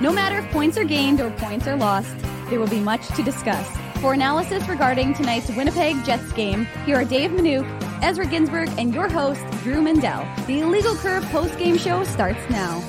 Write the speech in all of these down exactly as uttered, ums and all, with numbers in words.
No matter if points are gained or points are lost, there will be much to discuss. For analysis regarding tonight's Winnipeg Jets game, here are Dave Minuk, Ezra Ginsberg, and your host, Drew Mindell. The Illegal Curve post-game show starts now.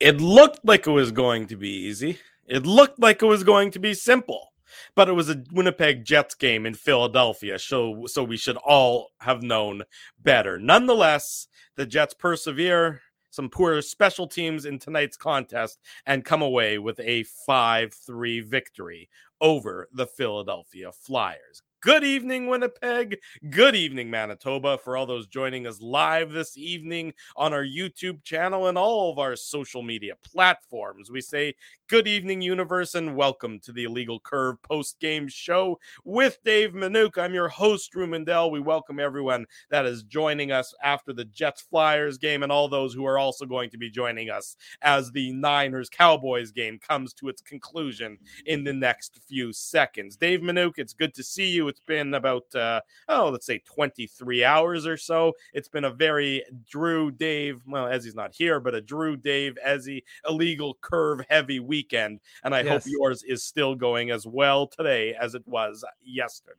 It looked like it was going to be easy. It looked like it was going to be simple. But it was a Winnipeg Jets game in Philadelphia, so, so we should all have known better. Nonetheless, the Jets persevere, some poor special teams in tonight's contest, and come away with a five three victory over the Philadelphia Flyers. Good evening, Winnipeg. Good evening, Manitoba. For all those joining us live this evening on our YouTube channel and all of our social media platforms, we say good evening, universe, and welcome to the Illegal Curve post-game show with Dave Minuk. I'm your host, Drew Mindell. We welcome everyone that is joining us after the Jets-Flyers game and all those who are also going to be joining us as the Niners-Cowboys game comes to its conclusion in the next few seconds. Dave Minuk, it's good to see you. It's been about, uh, oh, let's say twenty-three hours or so. It's been a very Drew, Dave, well, Ezzy's not here, but a Drew, Dave, Ezzy, Illegal Curve heavy week. Weekend, and I yes. hope yours is still going as well today as it was yesterday.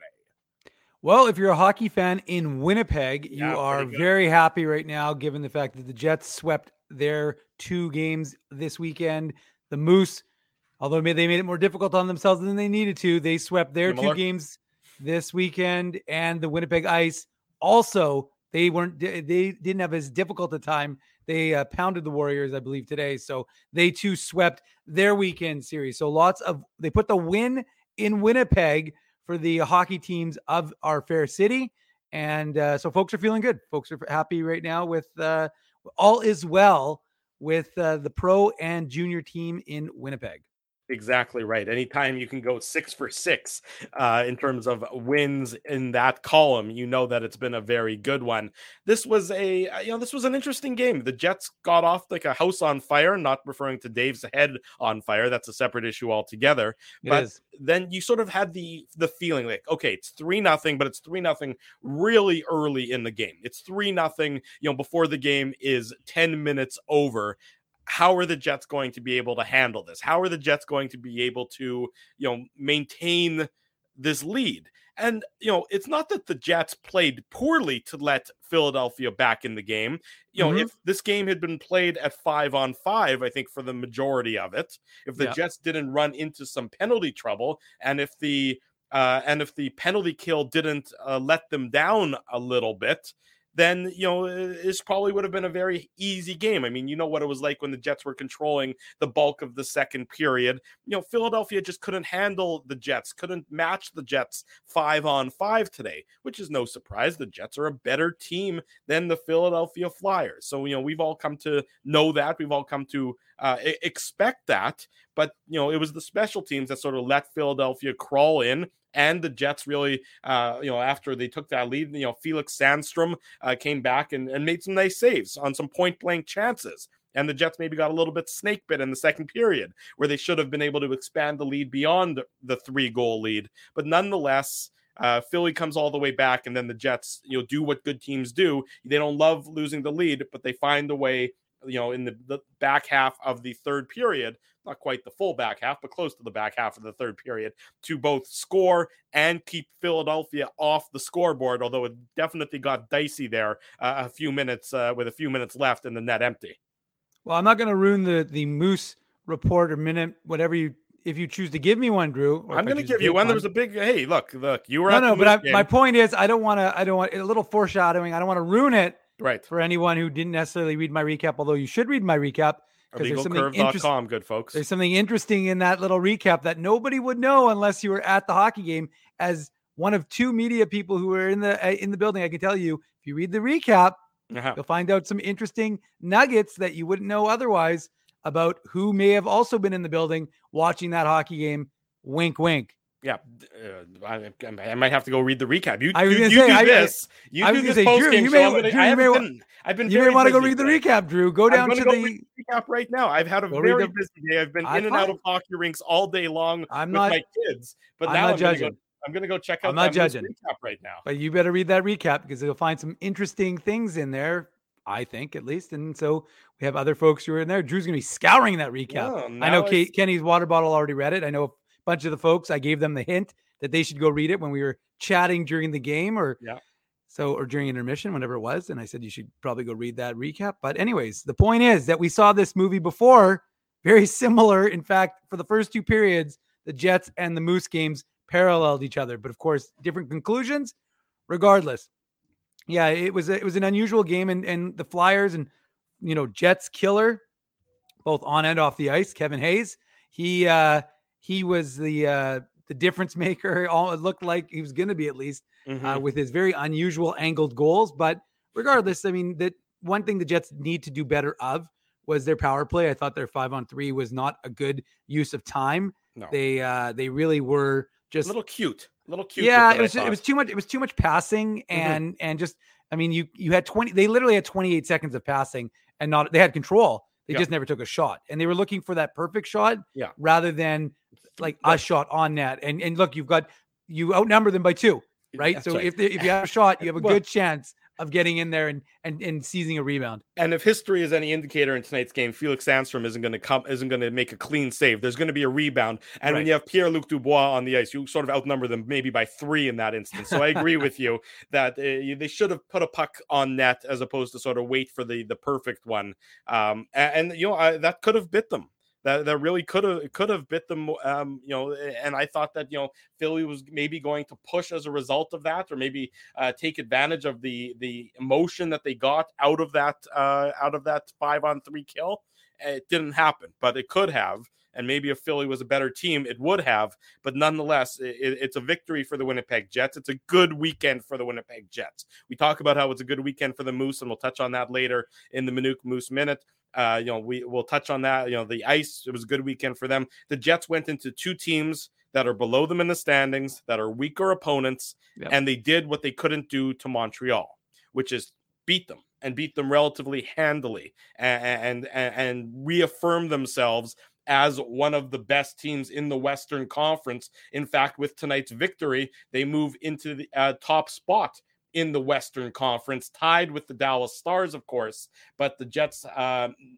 Well, if you're a hockey fan in Winnipeg, yeah, you are very happy right now, given the fact that the Jets swept their two games this weekend. The Moose, although they made it more difficult on themselves than they needed to, they swept their Similar. two games this weekend, and the Winnipeg Ice also they weren't they didn't have as difficult a time. They uh, pounded the Warriors, I believe, today. So they, too, swept their weekend series. So lots of – they put the win in Winnipeg for the hockey teams of our fair city. And uh, so folks are feeling good. Folks are happy right now with uh, – all is well with uh, the pro and junior team in Winnipeg. Exactly right. Anytime you can go six for six uh, in terms of wins in that column, you know that it's been a very good one. This was a, you know, this was an interesting game. The Jets got off like a house on fire, not referring to Dave's head on fire. That's a separate issue altogether. It but is. Then you sort of had the the feeling like, okay, it's three nothing, but it's three nothing really early in the game. It's three nothing, you know, before the game is ten minutes over. How are the Jets going to be able to handle this? How are the Jets going to be able to, you know, maintain this lead? And, you know, it's not that the Jets played poorly to let Philadelphia back in the game. You know, mm-hmm. if this game had been played at five on five, I think for the majority of it, if the yeah. Jets didn't run into some penalty trouble, and if the, uh, and if the penalty kill didn't uh, let them down a little bit, then, you know, this probably would have been a very easy game. I mean, you know what it was like when the Jets were controlling the bulk of the second period. You know, Philadelphia just couldn't handle the Jets, couldn't match the Jets five on five today, which is no surprise. The Jets are a better team than the Philadelphia Flyers. So, you know, we've all come to know that. We've all come to uh, expect that. But, you know, it was the special teams that sort of let Philadelphia crawl in. And the Jets really, uh, you know, after they took that lead, you know, Felix Sandstrom uh, came back and, and made some nice saves on some point-blank chances. And the Jets maybe got a little bit snake bit in the second period where they should have been able to expand the lead beyond the three-goal lead. But nonetheless, uh, Philly comes all the way back, and then the Jets, you know, do what good teams do. They don't love losing the lead, but they find a way, you know, in the, the back half of the third period, not quite the full back half, but close to the back half of the third period, to both score and keep Philadelphia off the scoreboard, although it definitely got dicey there uh, a few minutes uh, with a few minutes left and the net empty. Well, I'm not going to ruin the, the Moose report or minute, whatever you, if you choose to give me one, Drew. I'm going to give you one. There was a big, hey, look, look, you were no, at no, the but I, my point is I don't want to, I don't want a little foreshadowing. I don't want to ruin it. Right. For anyone who didn't necessarily read my recap, although you should read my recap. illegal curve dot com, good folks. There's something interesting in that little recap that nobody would know unless you were at the hockey game. As one of two media people who were in the uh, in the building, I can tell you, if you read the recap, uh-huh. you'll find out some interesting nuggets that you wouldn't know otherwise about who may have also been in the building watching that hockey game. Wink, wink. Yeah, uh, I, I might have to go read the recap. You, you, you say, do I, this. You I do this post-game show. I've been I've been. You may want to go read the recap, Drew. Go down to go the... read the recap right now. I've had a go very the... busy day. I've been I in find... and out of hockey rinks all day long I'm with not, my kids. But I'm now I'm going to go. I'm going to go check out. I'm not that judging recap right now. But you better read that recap because you'll find some interesting things in there. I think, at least. And so we have other folks who are in there. Drew's going to be scouring that recap. Yeah, I know Kate, Kenny's water bottle already read it. I know a bunch of the folks, I gave them the hint that they should go read it when we were chatting during the game or yeah. so, or during intermission, whenever it was. And I said, you should probably go read that recap. But anyways, the point is that we saw this movie before, very similar. In fact, for the first two periods, the Jets and the Moose games paralleled each other, but of course, different conclusions regardless. Yeah, it was, it was an unusual game, and, and the Flyers and, you know, Jets killer, both on and off the ice, Kevin Hayes, he, uh, he was the, uh, the difference maker. All it looked like he was going to be, at least, mm-hmm. uh, with his very unusual angled goals. But regardless, I mean, that one thing the Jets need to do better of was their power play. I thought their five on three was not a good use of time. No. They, uh, they really were just a little cute, a little cute. Yeah. It was, it was too much. It was too much passing. And, mm-hmm. and just, I mean, you, you had twenty, they literally had twenty-eight seconds of passing and not, they had control. They yeah. just never took a shot, and they were looking for that perfect shot yeah. rather than like right. a shot on net. And, and look, you've got, you outnumber them by two, right? That's so right. if they, if you have a shot, you have a well, good chance of getting in there and, and, and seizing a rebound. And if history is any indicator in tonight's game, Felix Sandstrom isn't going to come, isn't going to make a clean save. There's going to be a rebound. And right. when you have Pierre-Luc Dubois on the ice, you sort of outnumber them maybe by three in that instance. So I agree with you that uh, you, they should have put a puck on net as opposed to sort of wait for the, the perfect one. Um, and, and, you know, I, that could have bit them. That, that really could have could have bit them, um, you know, and I thought that, you know, Philly was maybe going to push as a result of that, or maybe uh, take advantage of the the emotion that they got out of that uh, out of that five on three kill. It didn't happen, but it could have. And maybe if Philly was a better team, it would have. But nonetheless, it, it's a victory for the Winnipeg Jets. It's a good weekend for the Winnipeg Jets. We talk about how it's a good weekend for the Moose, and we'll touch on that later in the Minuk Moose Minute. Uh, you know, we will touch on that. You know, the Ice, it was a good weekend for them. The Jets went into two teams that are below them in the standings, that are weaker opponents, yep. and they did what they couldn't do to Montreal, which is beat them. And beat them relatively handily, and, and and reaffirm themselves as one of the best teams in the Western Conference. In fact, with tonight's victory, they move into the uh, top spot in the Western Conference, tied with the Dallas Stars, of course. But the Jets, uh,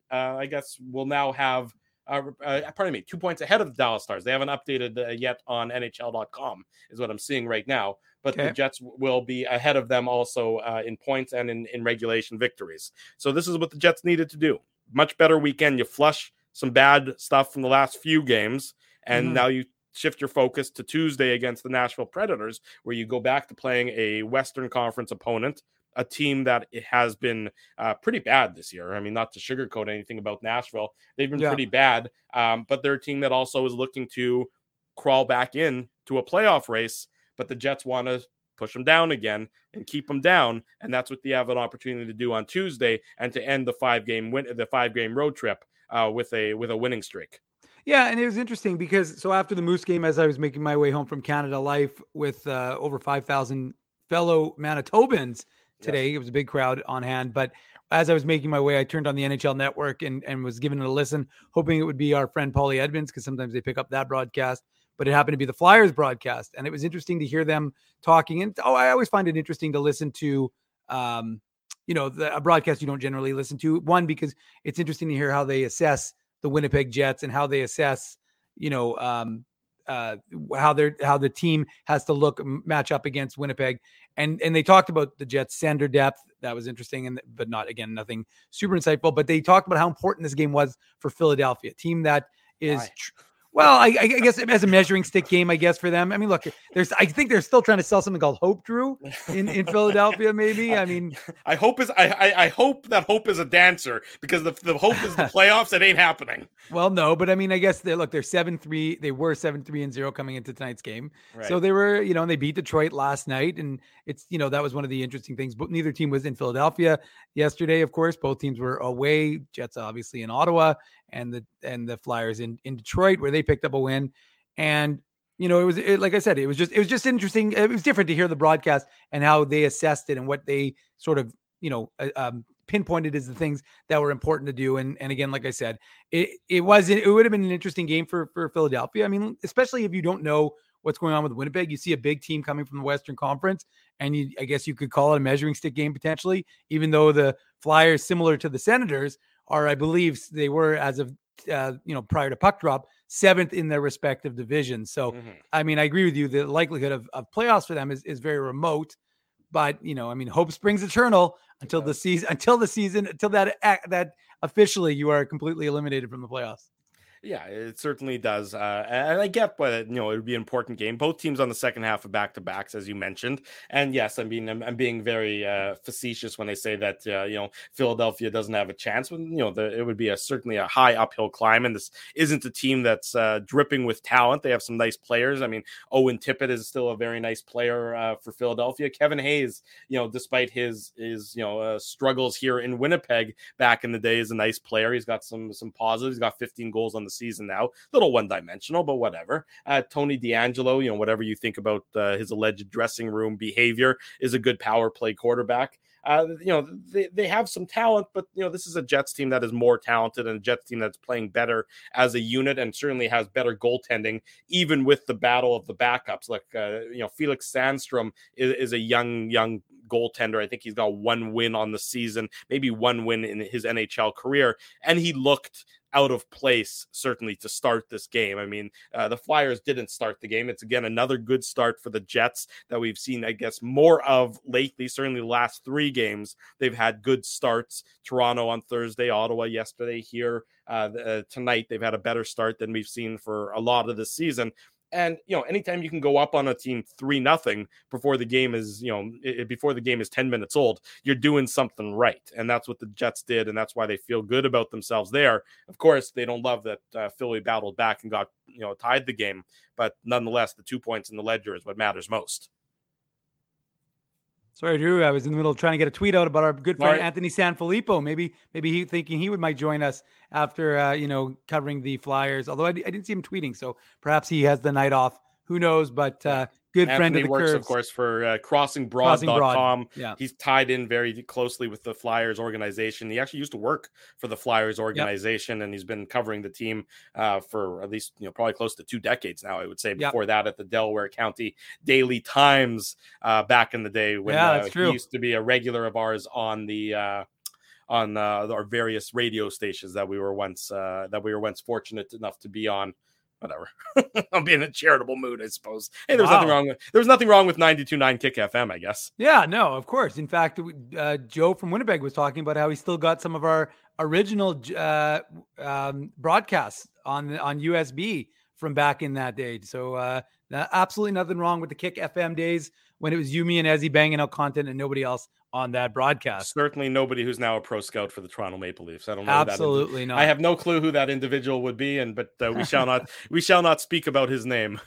uh, I guess, will now have, uh, uh, pardon me, two points ahead of the Dallas Stars. They haven't updated uh, yet on N H L dot com, is what I'm seeing right now. But okay. the Jets will be ahead of them also uh, in points and in, in regulation victories. So this is what the Jets needed to do. Much better weekend. You flush some bad stuff from the last few games, and mm-hmm. now you shift your focus to Tuesday against the Nashville Predators, where you go back to playing a Western Conference opponent, a team that it has been uh, pretty bad this year. I mean, not to sugarcoat anything about Nashville. They've been yeah. pretty bad, um, but they're a team that also is looking to crawl back in to a playoff race. But the Jets want to push them down again and keep them down. And that's what they have an opportunity to do on Tuesday, and to end the five game win, the five game road trip uh, with a, with a winning streak. Yeah. And it was interesting because, so after the Moose game, as I was making my way home from Canada Life with uh, over five thousand fellow Manitobans today, yes. it was a big crowd on hand, but as I was making my way, I turned on the N H L network and, and was giving it a listen, hoping it would be our friend Paulie Edmonds, because sometimes they pick up that broadcast. But it happened to be the Flyers broadcast, and it was interesting to hear them talking. And oh, I always find it interesting to listen to, um, you know, the, a broadcast you don't generally listen to. One, because it's interesting to hear how they assess the Winnipeg Jets and how they assess, you know, um, uh, how they're how the team has to look match up against Winnipeg. And and they talked about the Jets' sender depth. That was interesting, and but not again nothing super insightful. But they talked about how important this game was for Philadelphia, a team that is. Tr- Well, I, I guess as a measuring stick game, I guess, for them. I mean, look, there's. I think they're still trying to sell something called hope, Drew, in, in Philadelphia. Maybe. I mean, I hope is. I, I I hope that hope is a dancer, because the the hope is the playoffs. It ain't happening. Well, no, but I mean, I guess they look. They're seven three. They were seven three and zero coming into tonight's game. Right. So they were, you know, and they beat Detroit last night, and it's, you know, that was one of the interesting things. But neither team was in Philadelphia yesterday. Of course, both teams were away. Jets obviously in Ottawa, and the and the Flyers in, in Detroit, where they picked up a win. And, you know, it was it, like I said, it was just it was just interesting. It was different to hear the broadcast and how they assessed it, and what they sort of, you know, uh, um, pinpointed as the things that were important to do. And and again, like I said, it it was it would have been an interesting game for for Philadelphia. I mean, especially if you don't know what's going on with Winnipeg. You see a big team coming from the Western Conference, and you, I guess you could call it a measuring stick game potentially, even though the Flyers, similar to the Senators, are, I believe they were as of, uh, you know, prior to puck drop, seventh in their respective divisions. So, mm-hmm. I mean, I agree with you. The likelihood of, of playoffs for them is, is very remote, but you know, I mean, hope springs eternal until yeah. the season, until the season, until that, that officially you are completely eliminated from the playoffs. Yeah, it certainly does. Uh, and I get why, you know, it would be an important game. Both teams on the second half of back-to-backs, as you mentioned. And yes, I mean, I'm, I'm being very uh, facetious when I say that, uh, you know, Philadelphia doesn't have a chance. When, you know, the, it would be a certainly a high uphill climb. And this isn't a team that's uh, dripping with talent. They have some nice players. I mean, Owen Tippett is still a very nice player uh, for Philadelphia. Kevin Hayes, you know, despite his, his you know, uh, struggles here in Winnipeg back in the day, is a nice player. He's got some, some positives. He's got fifteen goals on the season now, a little one-dimensional, but whatever. uh Tony D'Angelo, you know, whatever you think about uh, his alleged dressing room behavior, is a good power play quarterback. Uh, you know, they, they have some talent, but, you know, this is a Jets team that is more talented and a Jets team that's playing better as a unit and certainly has better goaltending, even with the battle of the backups. Like, uh, you know, Felix Sandstrom is, is a young, young goaltender. I think he's got one win on the season, maybe one win in his N H L career. And he looked out of place, certainly, to start this game. I mean, uh, the Flyers didn't start the game. It's, again, another good start for the Jets that we've seen, I guess, more of lately. Certainly the last three games, they've had good starts. Toronto on Thursday, Ottawa yesterday, here uh, uh, tonight. They've had a better start than we've seen for a lot of the season. And, you know, anytime you can go up on a team three nothing before the game is, you know, it, before the game is ten minutes old, you're doing something right. And that's what the Jets did. And that's why they feel good about themselves there. Of course, they don't love that uh, Philly battled back and got, you know, tied the game. But nonetheless, the two points in the ledger is what matters most. Sorry, Drew, I was in the middle of trying to get a tweet out about our good friend, right, Anthony Sanfilippo. Maybe maybe he thinking he would might join us after, uh, you know, covering the Flyers. Although I, d- I didn't see him tweeting, so perhaps he has the night off. Who knows? But uh, good Anthony friend of the works, curves. Of course, for uh, crossing broad dot com. Yeah. He's tied in very closely with the Flyers organization. He actually used to work for the Flyers organization, yep. and he's been covering the team uh, for at least, you know, probably close to two decades now, I would say. Before yep. that, at the Delaware County Daily Times uh, back in the day, when yeah, uh, he used to be a regular of ours on the uh, on uh, our various radio stations that we were once uh, that we were once fortunate enough to be on. Whatever. I'll be in a charitable mood, I suppose. Hey, there's wow. nothing wrong with there was nothing wrong with ninety-two point nine Kick F M, I guess. Yeah, no, of course. In fact, uh, Joe from Winnipeg was talking about how he still got some of our original uh, um, broadcasts on on U S B from back in that day. So uh, absolutely nothing wrong with the Kick F M days when it was you, me, and Ezzy banging out content and nobody else on that broadcast. Certainly nobody who's now a pro scout for the Toronto Maple Leafs. I don't know. Absolutely not. I have no clue who that individual would be, and but uh, we shall not we shall not speak about his name.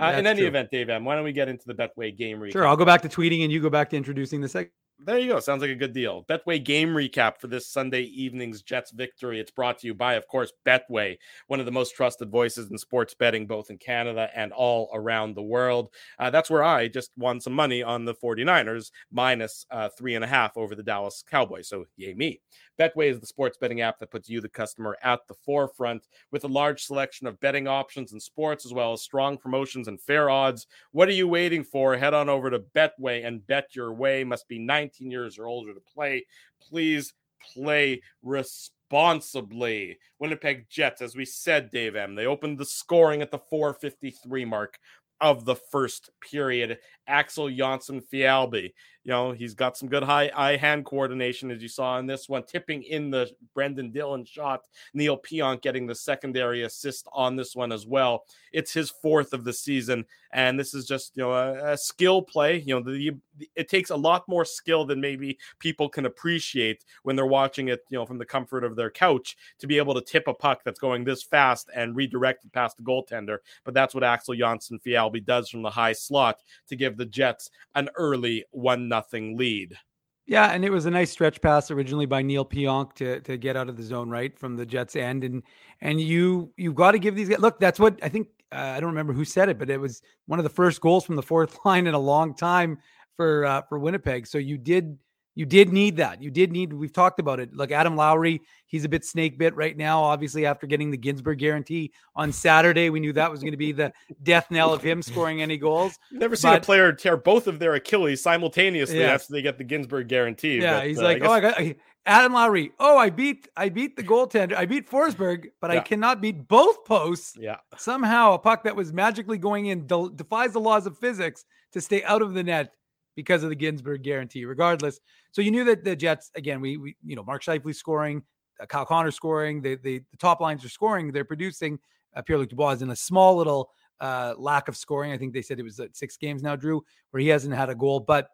Uh, in any true. event, Dave M., why don't we get into the Betway game recap? Sure, I'll go back to tweeting and you go back to introducing the segment. There you go. Sounds like a good deal. Betway game recap for this Sunday evening's Jets victory. It's brought to you by, of course, Betway, one of the most trusted voices in sports betting, both in Canada and all around the world. Uh, that's where I just won some money on the 49ers, minus uh, three and a half over the Dallas Cowboys. So yay me. Betway is the sports betting app that puts you, the customer, at the forefront with a large selection of betting options and sports, as well as strong promotions and fair odds. What are you waiting for? Head on over to Betway and bet your way. Must be nice. nineteen years or older to play. Please play responsibly. Winnipeg Jets, as we said, Dave M., they opened the scoring at the four fifty-three mark of the first period. Axel Jonsson-Fjällby, you know, he's got some good high eye-hand coordination, as you saw in this one, tipping in the Brendan Dillon shot. Neil Pionk getting the secondary assist on this one as well. It's his fourth of the season, and this is just, you know, a, a skill play. You know, the, the, it takes a lot more skill than maybe people can appreciate when they're watching it, you know, from the comfort of their couch, to be able to tip a puck that's going this fast and redirect it past the goaltender. But that's what Axel Jonsson-Fjällby does from the high slot to give the Jets an early one nothing lead. Yeah, and it was a nice stretch pass originally by Neil Pionk to to get out of the zone right from the Jets' end, and and you you've got to give these guys. Look, that's what I think. Uh, I don't remember who said it, but it was one of the first goals from the fourth line in a long time for uh, for Winnipeg. So you did You did need that. You did need, we've talked about it. Like Adam Lowry, he's a bit snake bit right now, obviously, after getting the Ginsberg guarantee on Saturday. We knew that was going to be the death knell of him scoring any goals. Never seen but, a player tear both of their Achilles simultaneously yeah. after they get the Ginsberg guarantee. Yeah, but, he's uh, like, I guess... oh, I got I, Adam Lowry. Oh, I beat I beat the goaltender. I beat Forsberg, but yeah. I cannot beat both posts. Yeah. Somehow a puck that was magically going in del- defies the laws of physics to stay out of the net because of the Ginsberg guarantee, regardless. So you knew that the Jets, again, we, we you know, Mark Scheifele scoring, uh, Kyle Connor scoring, they, they, the top lines are scoring, they're producing. Uh, Pierre-Luc Dubois is in a small little uh, lack of scoring. I think they said it was like six games now, Drew, where he hasn't had a goal, but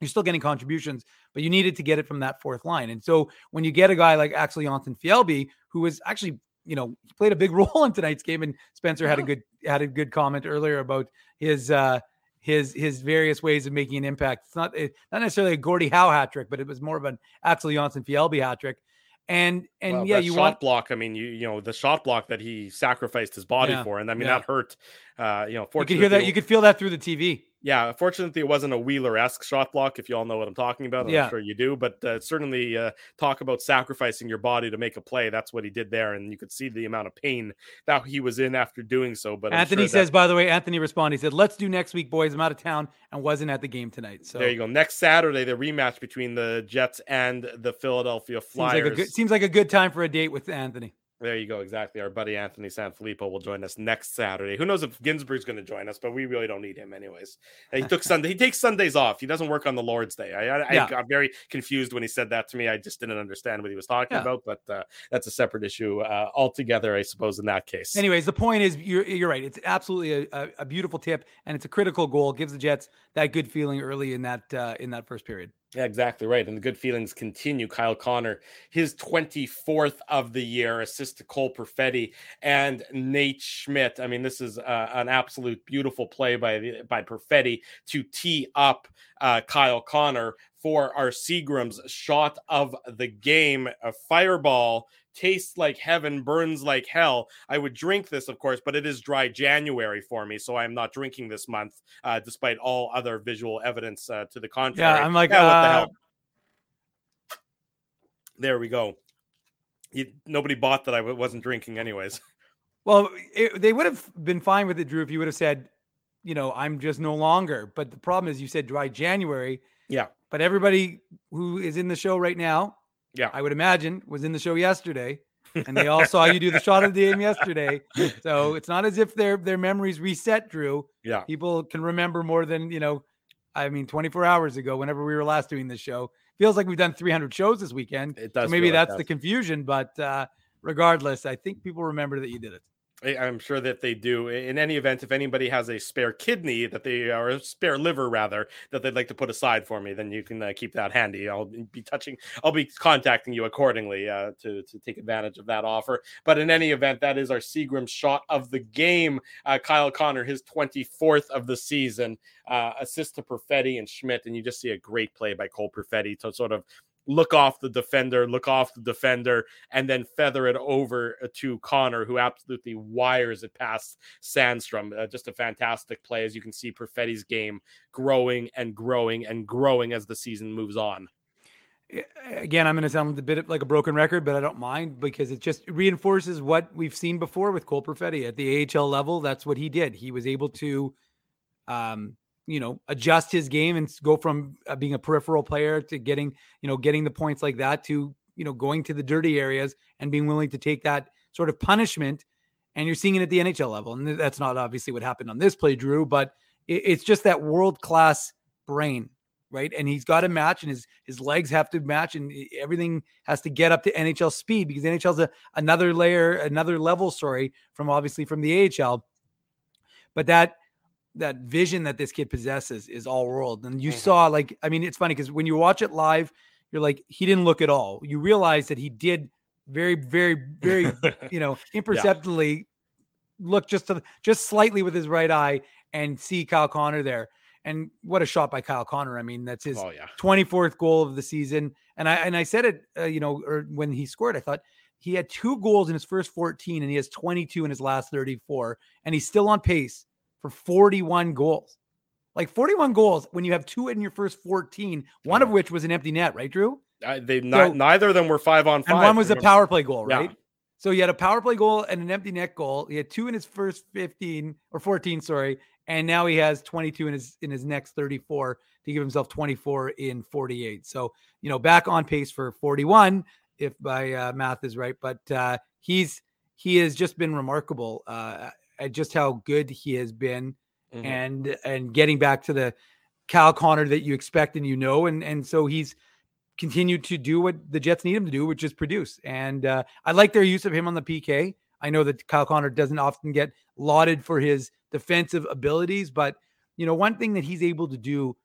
you're still getting contributions, but you needed to get it from that fourth line. And so when you get a guy like Axel Jonsson-Fjällby, who was actually, you know, he played a big role in tonight's game, and Spencer had a good had a good comment earlier about his uh, – His his various ways of making an impact. It's not it, not necessarily a Gordie Howe hat trick, but it was more of an Axel Jonsson-Fjällby hat trick. And and well, yeah, you shot want... block. I mean, you you know the shot block that he sacrificed his body yeah. for, and I mean yeah. that hurt. Uh, you know, you could hear that. You could feel that through the T V. Yeah, fortunately, it wasn't a Wheeler-esque shot block. If you all know what I'm talking about, I'm yeah. sure you do. But uh, certainly, uh, talk about sacrificing your body to make a play. That's what he did there, and you could see the amount of pain that he was in after doing so. But Anthony sure says, that... by the way, Anthony responded. He said, "Let's do next week, boys. I'm out of town and wasn't at the game tonight." So there you go. Next Saturday, the rematch between the Jets and the Philadelphia Flyers. Seems like a good, seems like a good time for a date with Anthony. There you go. Exactly. Our buddy Anthony Sanfilippo will join us next Saturday. Who knows if Ginsberg's going to join us, but we really don't need him anyways. He took Sunday. He takes Sundays off. He doesn't work on the Lord's Day. I, I, yeah. I got very confused when he said that to me. I just didn't understand what he was talking yeah. about, but uh, that's a separate issue uh, altogether, I suppose, in that case. Anyways, the point is you're, you're right. It's absolutely a, a beautiful tip, and it's a critical goal. It gives the Jets that good feeling early in that uh, in that first period. Yeah, exactly right. And the good feelings continue. Kyle Connor, his twenty-fourth of the year, assist to Cole Perfetti and Nate Schmidt. I mean, this is uh, an absolute beautiful play by by Perfetti to tee up uh, Kyle Connor for our Seagram's shot of the game, a fireball. Tastes like heaven, burns like hell. I would drink this, of course, but it is dry January for me, so I'm not drinking this month, uh, despite all other visual evidence uh, to the contrary. Yeah, I'm like, yeah, uh... what the hell? There we go. You, nobody bought that I w- wasn't drinking anyways. Well, it, they would have been fine with it, Drew, if you would have said, you know, I'm just no longer. But the problem is you said dry January. Yeah. But everybody who is in the show right now, yeah, I would imagine, was in the show yesterday, and they all saw you do the shot of the game yesterday. So it's not as if their their memories reset, Drew. Yeah, people can remember more than, you know, I mean, twenty-four hours ago, whenever we were last doing this show. Feels like we've done three hundred shows this weekend. It does. So maybe that's the confusion, but uh, regardless, I think people remember that you did it. I'm sure that they do. In any event, if anybody has a spare kidney that they or a spare liver rather that they'd like to put aside for me, then you can uh, keep that handy. I'll be touching. I'll be contacting you accordingly uh, to to take advantage of that offer. But in any event, that is our Seagram shot of the game. Uh, Kyle Connor, his twenty-fourth of the season, uh, assist to Perfetti and Schmidt, and you just see a great play by Cole Perfetti to sort of look off the defender, look off the defender, and then feather it over to Connor, who absolutely wires it past Sandstrom. Uh, just a fantastic play, as you can see Perfetti's game growing and growing and growing as the season moves on. Again, I'm going to sound a bit like a broken record, but I don't mind because it just reinforces what we've seen before with Cole Perfetti at the A H L level. That's what he did. He was able to, um, you know, adjust his game and go from uh, being a peripheral player to getting, you know, getting the points like that to, you know, going to the dirty areas and being willing to take that sort of punishment. And you're seeing it at the N H L level. And that's not obviously what happened on this play, Drew, but it, it's just that world-class brain, right? And he's got to match, and his, his legs have to match, and everything has to get up to N H L speed because N H L's a, another layer, another level, sorry, from obviously from the A H L. But that, that vision that this kid possesses is all world. And you mm-hmm. saw, like, I mean, it's funny because when you watch it live, you're like, he didn't look at all. You realize that he did very, very, very, you know, imperceptibly yeah. look just to, just slightly with his right eye and see Kyle Connor there. And what a shot by Kyle Connor. I mean, that's his oh, yeah. twenty-fourth goal of the season. And I, and I said it, uh, you know, or when he scored, I thought he had two goals in his first fourteen and he has twenty-two in his last thirty-four, and he's still on pace for forty-one goals. Like forty-one goals when you have two in your first fourteen, one of which was an empty net, right, Drew? Uh, they not, so, neither of them were five on five. And one was remember. a power play goal, right? Yeah. So you had a power play goal and an empty net goal. He had two in his first fifteen or fourteen, sorry, and now he has twenty-two in his in his next thirty-four to give himself twenty-four in forty-eight. So you know, back on pace for forty-one if my uh, math is right. But uh, he's he has just been remarkable uh, at just how good he has been. Mm-hmm. And and getting back to the Kyle Connor that you expect and you know, and and so he's continued to do what the Jets need him to do, which is produce. And uh, I like their use of him on the P K. I know that Kyle Connor doesn't often get lauded for his defensive abilities, but you know, one thing that he's able to do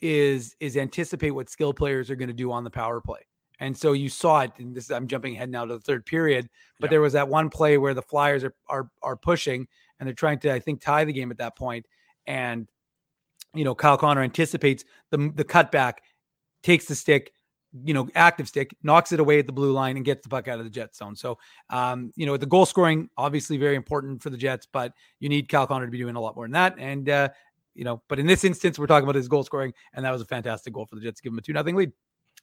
is is anticipate what skill players are going to do on the power play. And so you saw it. And this, I'm jumping ahead now to the third period, but yeah. there was that one play where the Flyers are are are pushing and they're trying to, I think, tie the game at that point. And you know, Kyle Connor anticipates the the cutback, takes the stick, you know, active stick, knocks it away at the blue line, and gets the puck out of the Jets zone. So, um, you know, the goal scoring obviously very important for the Jets, but you need Kyle Connor to be doing a lot more than that. And uh, you know, but in this instance, we're talking about his goal scoring, and that was a fantastic goal for the Jets, give him a two nothing lead.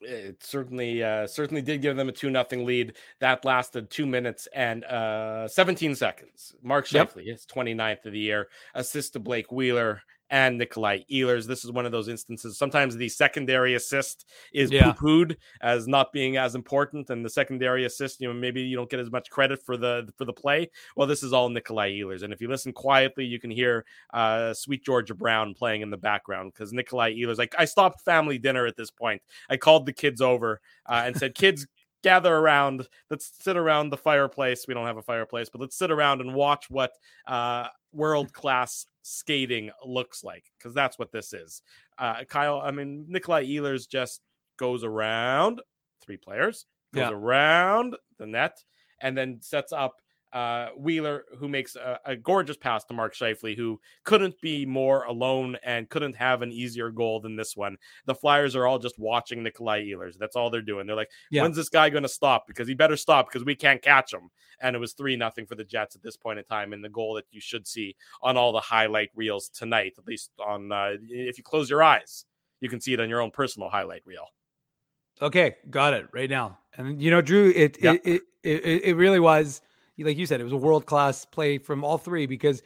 It certainly, uh, certainly did give them a two nothing lead that lasted two minutes and uh, seventeen seconds. Mark Scheifele, yep. his twenty-ninth of the year, assist to Blake Wheeler and Nikolai Ehlers. This is one of those instances. Sometimes the secondary assist is yeah. poo-pooed as not being as important, and the secondary assist, you know, maybe you don't get as much credit for the for the play. Well, this is all Nikolai Ehlers, and if you listen quietly, you can hear uh, Sweet Georgia Brown playing in the background because Nikolai Ehlers. Like I stopped family dinner at this point. I called the kids over uh, and said, "Kids, gather around. Let's sit around the fireplace. We don't have a fireplace, but let's sit around and watch what uh, world-class skating looks like," because that's what this is. Uh, Kyle, I mean, Nikolai Ehlers just goes around three players, goes yeah. around the net, and then sets up uh, Wheeler, who makes a, a gorgeous pass to Mark Scheifele, who couldn't be more alone and couldn't have an easier goal than this one. The Flyers are all just watching Nikolai Ehlers. That's all they're doing. They're like, yeah. when's this guy going to stop? Because he better stop because we can't catch him. And it was three nothing for the Jets at this point in time. And the goal that you should see on all the highlight reels tonight, at least on, uh, if you close your eyes, you can see it on your own personal highlight reel. Okay. Got it right now. And you know, Drew, it, yeah. it, it, it, it really was, like you said, it was a world-class play from all three because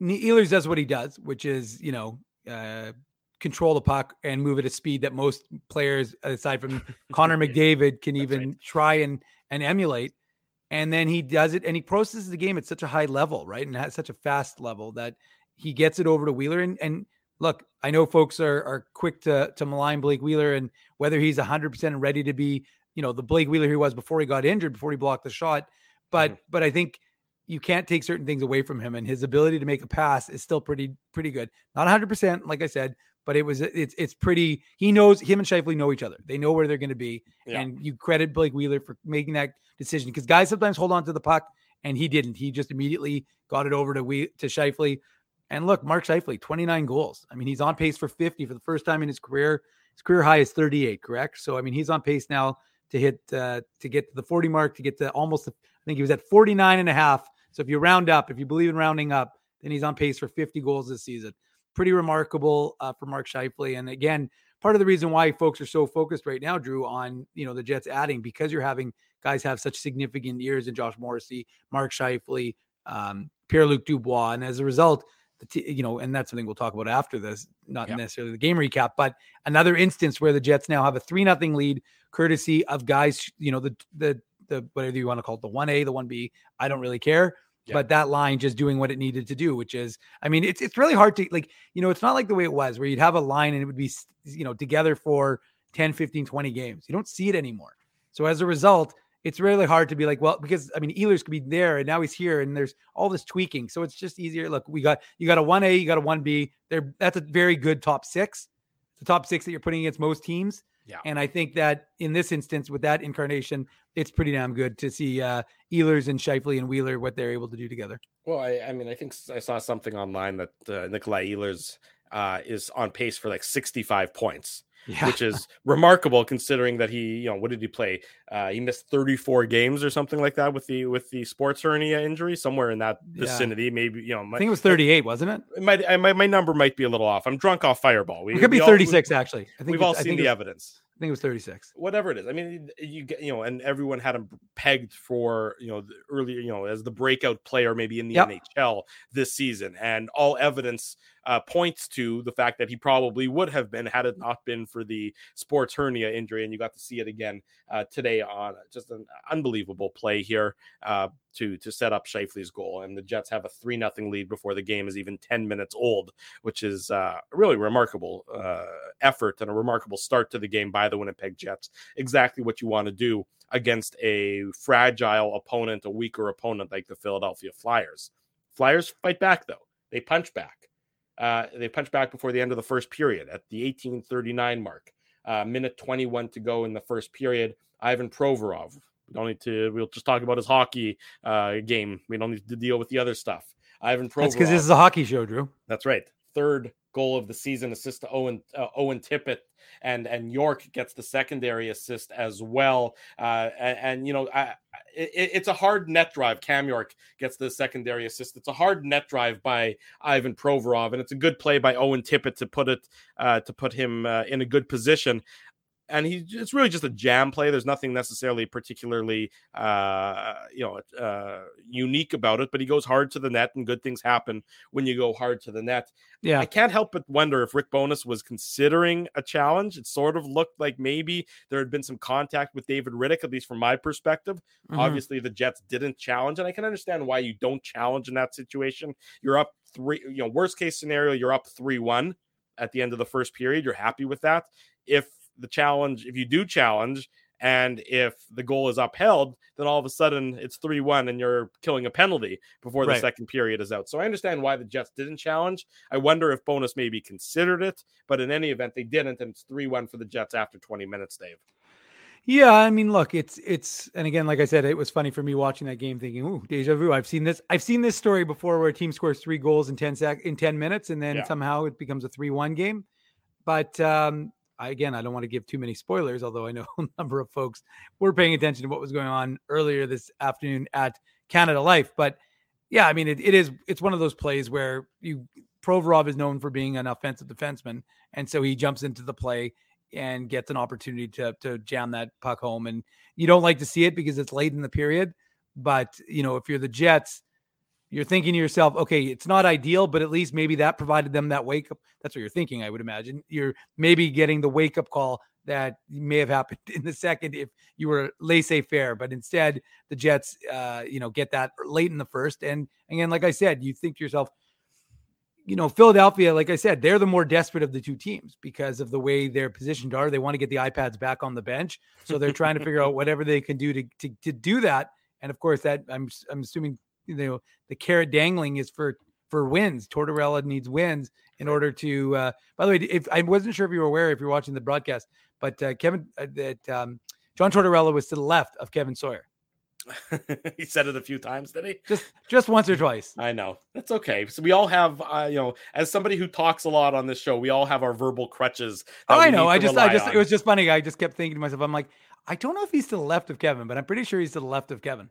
Ehlers does what he does, which is, you know, uh, control the puck and move at a speed that most players, aside from Connor McDavid, can That's even right. try and, and emulate. And then he does it, and he processes the game at such a high level, right, and at such a fast level that he gets it over to Wheeler. And, and look, I know folks are are quick to, to malign Blake Wheeler and whether he's one hundred percent ready to be, you know, the Blake Wheeler he was before he got injured, before he blocked the shot. But but I think you can't take certain things away from him, and his ability to make a pass is still pretty pretty good. Not one hundred percent, like I said, but it was it's it's pretty. He knows him and Scheifele know each other. They know where they're going to be, yeah. and you credit Blake Wheeler for making that decision because guys sometimes hold on to the puck, and he didn't. He just immediately got it over to we to Scheifele, and look, Mark Scheifele, twenty-nine goals. I mean, he's on pace for fifty for the first time in his career. His career high is thirty-eight, correct? So I mean, he's on pace now to hit uh, to get to the forty mark, to get to almost the, I think he was at forty-nine and a half. So if you round up, if you believe in rounding up, then he's on pace for fifty goals this season. Pretty remarkable uh, for Mark Scheifele. And again, part of the reason why folks are so focused right now, Drew, on, you know, the Jets adding, because you're having guys have such significant years in Josh Morrissey, Mark Scheifele, um, Pierre-Luc Dubois. And as a result, the t- you know, and that's something we'll talk about after this, not yep. necessarily the game recap, but another instance where the Jets now have a three nothing lead courtesy of guys, you know, the, the, the whatever you want to call it, the one A, the one B, I don't really care. Yeah. But that line just doing what it needed to do, which is, I mean, it's it's really hard to, like, you know, it's not like the way it was where you'd have a line and it would be, you know, together for ten, fifteen, twenty games. You don't see it anymore. So as a result, it's really hard to be like, well, because, I mean, Ehlers could be there and now he's here and there's all this tweaking. So it's just easier. Look, we got, you got a one A, you got a one B. They're, that's a very good top six. The top six that you're putting against most teams. Yeah. And I think that in this instance, with that incarnation, it's pretty damn good to see uh, Ehlers and Scheifele and Wheeler, what they're able to do together. Well, I, I mean, I think I saw something online that uh, Nikolai Ehlers uh, is on pace for like sixty-five points. yeah. which is remarkable considering that he, you know, what did he play? Uh, he missed thirty-four games or something like that with the with the sports hernia injury, somewhere in that vicinity. Yeah. Maybe, you know, my, I think it was thirty-eight, wasn't it? it might, I, my my number might be a little off. I'm drunk off Fireball. We, it could be we thirty-six all, we, actually. I think we've all I seen the was, evidence. I think it was thirty-six. Whatever it is, I mean, you get, you know, and everyone had him pegged for, you know, the earlier, you know, as the breakout player maybe in the yep. N H L this season, and all evidence uh, points to the fact that he probably would have been had it not been for the sports hernia injury, and you got to see it again uh, today on just an unbelievable play here uh, to to set up Scheifele's goal. And the Jets have a three nothing lead before the game is even ten minutes old, which is uh, a really remarkable uh, effort and a remarkable start to the game by the Winnipeg Jets. Exactly what you want to do against a fragile opponent, a weaker opponent like the Philadelphia Flyers. Flyers fight back, though. They punch back. Uh, they punch back before the end of the first period at the eighteen thirty-nine mark. Uh, minute twenty-one to go in the first period. Ivan Provorov. We don't need to. We'll just talk about his hockey uh, game. We don't need to deal with the other stuff. Ivan Provorov. That's because this is a hockey show, Drew. That's right. Third goal of the season, assist to Owen uh, Owen Tippett, and and York gets the secondary assist as well. Uh, and, and you know, I, it, it's a hard net drive. Cam York gets the secondary assist. It's a hard net drive by Ivan Provorov, and it's a good play by Owen Tippett to put it uh, to put him uh, in a good position. And he, it's really just a jam play. There's nothing necessarily particularly, uh, you know, uh, unique about it. But he goes hard to the net, and good things happen when you go hard to the net. Yeah, I can't help but wonder if Rick Bowness was considering a challenge. It sort of looked like maybe there had been some contact with David Rittich, at least from my perspective. Mm-hmm. Obviously, the Jets didn't challenge, and I can understand why you don't challenge in that situation. You're up three. You know, worst case scenario, you're up three one at the end of the first period. You're happy with that. If the challenge, if you do challenge and if the goal is upheld, then all of a sudden it's three one and you're killing a penalty before the right. second period is out. So I understand why the Jets didn't challenge. I wonder if Bowness maybe considered it, but in any event, they didn't. And it's three one for the Jets after twenty minutes, Dave. Yeah. I mean, look, it's, it's, and again, like I said, it was funny for me watching that game thinking, ooh, deja vu. I've seen this, I've seen this story before where a team scores three goals in ten sec in ten minutes. And then yeah. somehow it becomes a three one game. But, um, again, I don't want to give too many spoilers, although I know a number of folks were paying attention to what was going on earlier this afternoon at Canada Life. But yeah, I mean, it, it is, it's one of those plays where you, Provorov is known for being an offensive defenseman. And so he jumps into the play and gets an opportunity to, to jam that puck home. And you don't like to see it because it's late in the period, but you know, if you're the Jets, you're thinking to yourself, okay, it's not ideal, but at least maybe that provided them that wake up. That's what you're thinking, I would imagine. You're maybe getting the wake up call that may have happened in the second if you were laissez-faire. But instead, the Jets, uh, you know, get that late in the first. And again, like I said, you think to yourself, you know, Philadelphia, like I said, they're the more desperate of the two teams because of the way they're positioned are. They want to get the iPads back on the bench, so they're trying to figure out whatever they can do to to, to do that. And of course, that I'm I'm assuming. You know, the carrot dangling is for for wins. Tortorella needs wins in order to. Uh, by the way, if I wasn't sure if you were aware, if you're watching the broadcast, but uh, Kevin, uh, that um, John Tortorella was to the left of Kevin Sawyer. He said it a few times, didn't he? Just just once or twice. I know. That's okay. So we all have, uh, you know, as somebody who talks a lot on this show, we all have our verbal crutches. Oh, I know. I just, I just, on. It was just funny. I just kept thinking to myself, I'm like, I don't know if he's to the left of Kevin, but I'm pretty sure he's to the left of Kevin.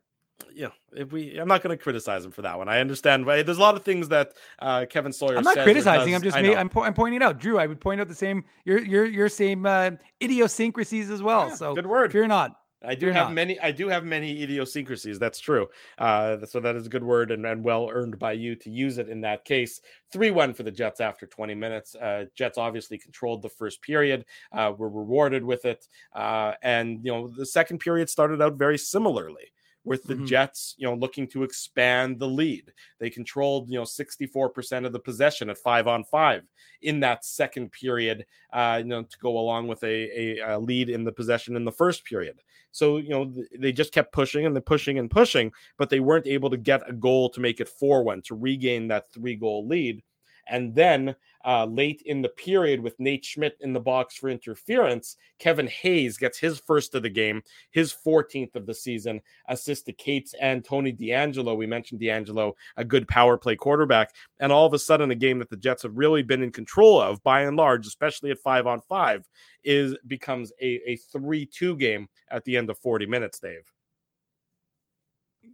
Yeah, if we, I'm not going to criticize him for that one. I understand. Right? There's a lot of things that uh, Kevin Sawyer. I'm not says criticizing. Does, I'm just. Made, I'm, po- I'm pointing out, Drew. I would point out the same your your your same uh, idiosyncrasies as well. Yeah, so good word. Fear not. I do Fear have not. many. I do have many idiosyncrasies. That's true. Uh, so that is a good word and, and well earned by you to use it in that case. three one for the Jets after twenty minutes. Uh, Jets obviously controlled the first period. Uh, were rewarded with it, uh, and you know the second period started out very similarly. With the mm-hmm. Jets, you know, looking to expand the lead. They controlled, you know, sixty-four percent of the possession at five on five in that second period, uh, you know, to go along with a, a, a lead in the possession in the first period. So, you know, th- they just kept pushing and pushing and pushing, but they weren't able to get a goal to make it four one, to regain that three goal lead. And then uh, late in the period with Nate Schmidt in the box for interference, Kevin Hayes gets his first of the game, his fourteenth of the season, assist to Cates and Tony D'Angelo. We mentioned D'Angelo, a good power play quarterback. And all of a sudden, a game that the Jets have really been in control of by and large, especially at five on five, is becomes a, a three two game at the end of forty minutes, Dave.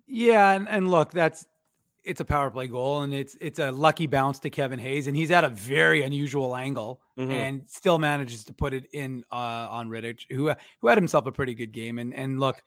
Yeah, and, and look, that's it's a power play goal, and it's it's a lucky bounce to Kevin Hayes, and he's at a very unusual angle, mm-hmm. and still manages to put it in uh, on Rittich, who who had himself a pretty good game. And and look,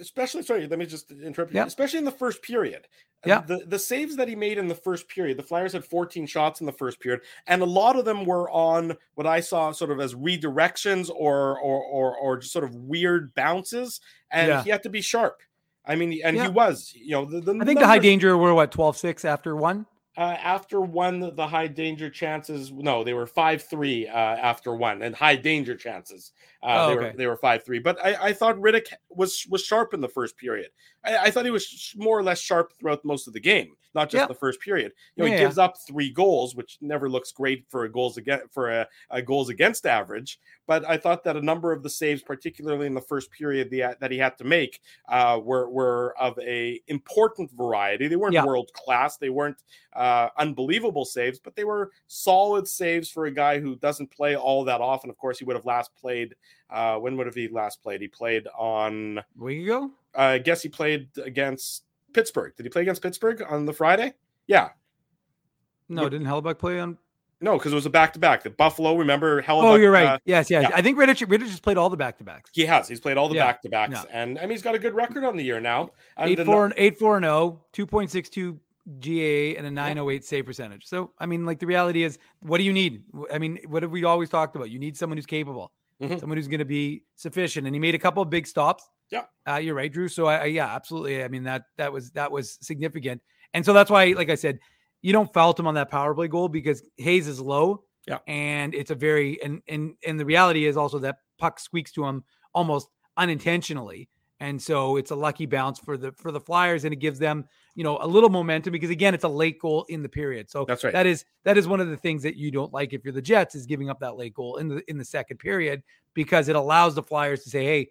especially sorry, let me just interrupt you. Yeah. Especially in the first period, yeah, the the saves that he made in the first period, the Flyers had fourteen shots in the first period, and a lot of them were on what I saw sort of as redirections or or or, or just sort of weird bounces, and yeah. he had to be sharp. I mean, and yeah. he was, you know, the, the I think numbers, the high danger were what, twelve six after one? Uh, after one, the high danger chances, no, they were five three uh, after one, and high danger chances. Uh, oh, they, okay. were, they were five three. But I, I thought Rittich was, was sharp in the first period. I, I thought he was more or less sharp throughout most of the game, not just yeah. the first period. You know, yeah, he gives yeah. up three goals, which never looks great for a goals against, for a, a goals against average. But I thought that a number of the saves, particularly in the first period the, that he had to make, uh, were were of a important variety. They weren't yeah. world class. They weren't uh, unbelievable saves, but they were solid saves for a guy who doesn't play all that often. Of course, he would have last played. Uh, when would have he last played? He played on. A week ago? Uh, I guess he played against Pittsburgh. Did he play against Pittsburgh on the Friday? Yeah. No, yeah. didn't Hellebuyck play on? No, because it was a back-to-back. The Buffalo, remember? Hellebuyck, oh, you're right. Uh, yes, yes. Yeah. I think Rittich, Rittich has played all the back-to-backs. He has. He's played all the yeah. back-to-backs. Yeah. And I mean, he's got a good record on the year now. eight four and eight four and oh, two point six two G A A, and a nine oh eight save percentage. So, I mean, like the reality is, what do you need? I mean, what have we always talked about? You need someone who's capable, mm-hmm. someone who's going to be sufficient. And he made a couple of big stops. Yeah, uh, you're right, Drew. So I, I, yeah, absolutely. I mean, that, that was, that was significant. And so that's why, like I said, you don't fault him on that power play goal because Hayes is low yeah. and it's a very, and, and, and the reality is also that puck squeaks to him almost unintentionally. And so it's a lucky bounce for the, for the Flyers. And it gives them, you know, a little momentum because again, it's a late goal in the period. So that's right. That is, that is one of the things that you don't like if you're the Jets is giving up that late goal in the, in the second period, because it allows the Flyers to say, hey,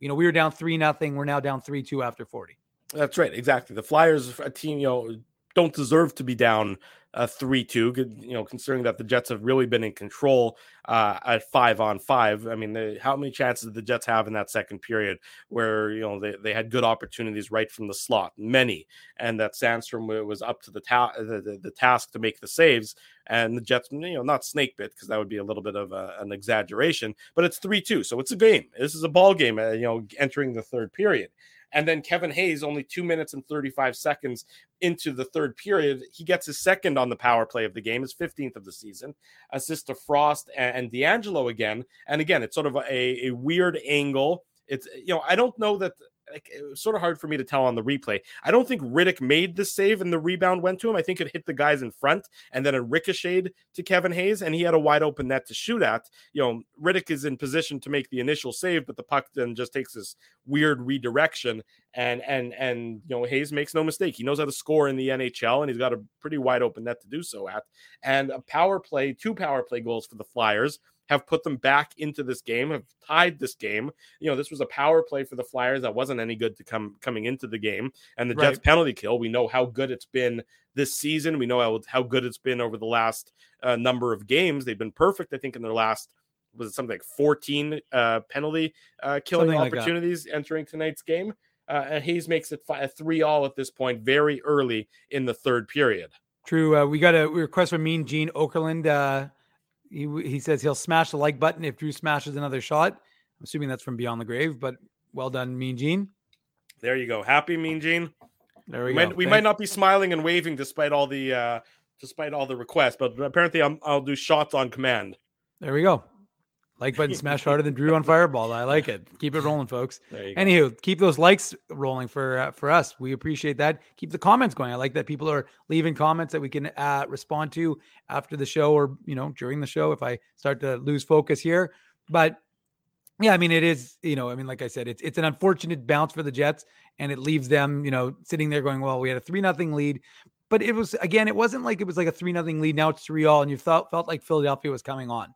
you know, we were down three nothing. We're now down three two after forty. That's right, exactly. The Flyers, a team, you know, don't deserve to be down uh, three two. You know, considering that the Jets have really been in control uh, at five on five. I mean, the, how many chances did the Jets have in that second period where you know they, they had good opportunities right from the slot, many, and that Sandstrom was up to the ta- the, the, the task to make the saves. And the Jets, you know, not snake bit because that would be a little bit of a, an exaggeration, but it's three two. So it's a game. This is a ball game, uh, you know, entering the third period. And then Kevin Hayes, only two minutes and thirty-five seconds into the third period, he gets his second on the power play of the game, his fifteenth of the season, assist to Frost and, and D'Angelo again. And again, it's sort of a, a weird angle. It's, you know, I don't know that. Like, it was sort of hard for me to tell on the replay. I don't think Rittich made the save and the rebound went to him. I think it hit the guys in front and then it ricocheted to Kevin Hayes and he had a wide open net to shoot at. You know, Rittich is in position to make the initial save, but the puck then just takes this weird redirection and, and, and, you know, Hayes makes no mistake. He knows how to score in the N H L and he's got a pretty wide open net to do so at. And a power play, two power play goals for the Flyers have put them back into this game, have tied this game. You know, this was a power play for the Flyers that wasn't any good to come coming into the game. And the right. Jets penalty kill, we know how good it's been this season. We know how, how good it's been over the last uh, number of games. They've been perfect, I think, in their last, was it something like fourteen uh, penalty uh, killing something opportunities like entering tonight's game. Uh, and Hayes makes it five, three all at this point, very early in the third period. True. Uh, we got a request from Mean Gene Okerlund. Uh He he says he'll smash the like button if Drew smashes another shot. I'm assuming that's from Beyond the Grave, but well done, Mean Gene. There you go. Happy Mean Gene. There we, we go. Might, we might not be smiling and waving despite all the uh, despite all the requests, but apparently I'm, I'll do shots on command. There we go. Like button smash harder than Drew on Fireball. I like it. Keep it rolling, folks. There you go. Anywho, keep those likes rolling for uh, for us. We appreciate that. Keep the comments going. I like that people are leaving comments that we can uh, respond to after the show or you know during the show if I start to lose focus here. But yeah, I mean it is you know I mean like I said it's it's an unfortunate bounce for the Jets and it leaves them you know sitting there going well we had a three nothing lead. But it was, again, it wasn't like it was like a three nothing lead. Now it's three all, and you felt felt like Philadelphia was coming on.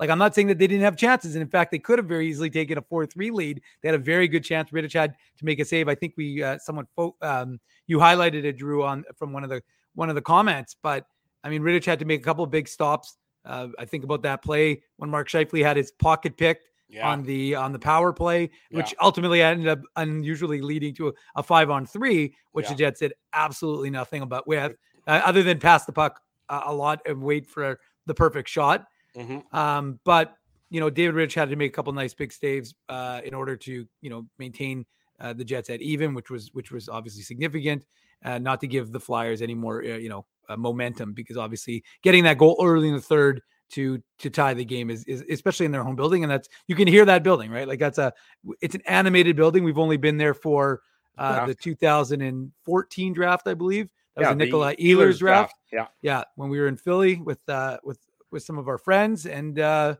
Like, I'm not saying that they didn't have chances, and in fact, they could have very easily taken a four three lead. They had a very good chance. Rittich had to make a save. I think we uh, someone fo- um, you highlighted it, Drew, on from one of the one of the comments. But I mean, Rittich had to make a couple of big stops. Uh, I think about that play when Mark Scheifele had his pocket picked. Yeah. On the on the power play, which yeah. ultimately ended up unusually leading to a, a five on three, which yeah. the Jets did absolutely nothing about with, uh, other than pass the puck uh, a lot and wait for the perfect shot. Mm-hmm. Um, but you know, David Rittich had to make a couple of nice big saves uh, in order to you know maintain uh, the Jets at even, which was which was obviously significant, uh, not to give the Flyers any more uh, you know uh, momentum, because obviously getting that goal early in the third to to tie the game is, is especially in their home building. And that's, you can hear that building, right? Like that's a, it's an animated building. We've only been there for uh, yeah. the two thousand fourteen draft, I believe. That yeah, was a Nikolai Ehlers draft. draft. Yeah. Yeah. When we were in Philly with, uh, with, with some of our friends, and uh,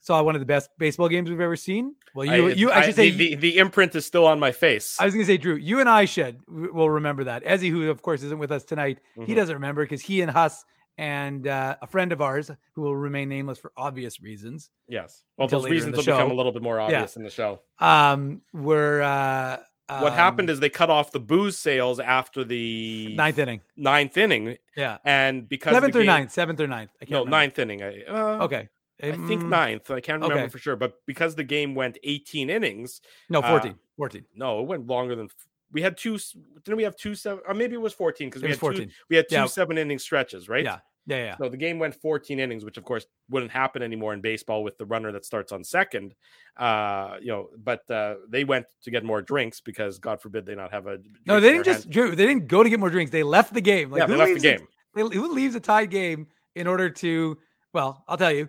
saw one of the best baseball games we've ever seen. Well, you, I, you, I, I should say the, the imprint is still on my face. I was going to say, Drew, you and I should, will remember that. Ezzy, who of course isn't with us tonight. Mm-hmm. He doesn't remember because he and Huss, and uh, a friend of ours who will remain nameless for obvious reasons. Yes. Well, those reasons will show. become a little bit more obvious yeah. in the show. Um, we're, uh, what um, happened is they cut off the booze sales after the ninth inning. Ninth inning. Yeah. And because seventh or game, ninth, seventh or ninth. I can't no, remember. ninth inning. I, uh, okay. I think ninth. I can't remember okay. for sure. But because the game went eighteen innings. No, fourteen. Uh, fourteen. No, it went longer than. We had two. Didn't we have two seven? Or maybe it was fourteen because we had fourteen. Two, we had two yeah. seven inning stretches, right? Yeah. yeah, yeah. So the game went fourteen innings, which of course wouldn't happen anymore in baseball with the runner that starts on second. Uh, you know, but uh, they went to get more drinks because God forbid they not have a. No, they didn't just. Drew, they didn't go to get more drinks. They left the game. Like, yeah, they left the game. A, who leaves a tied game in order to? Well, I'll tell you,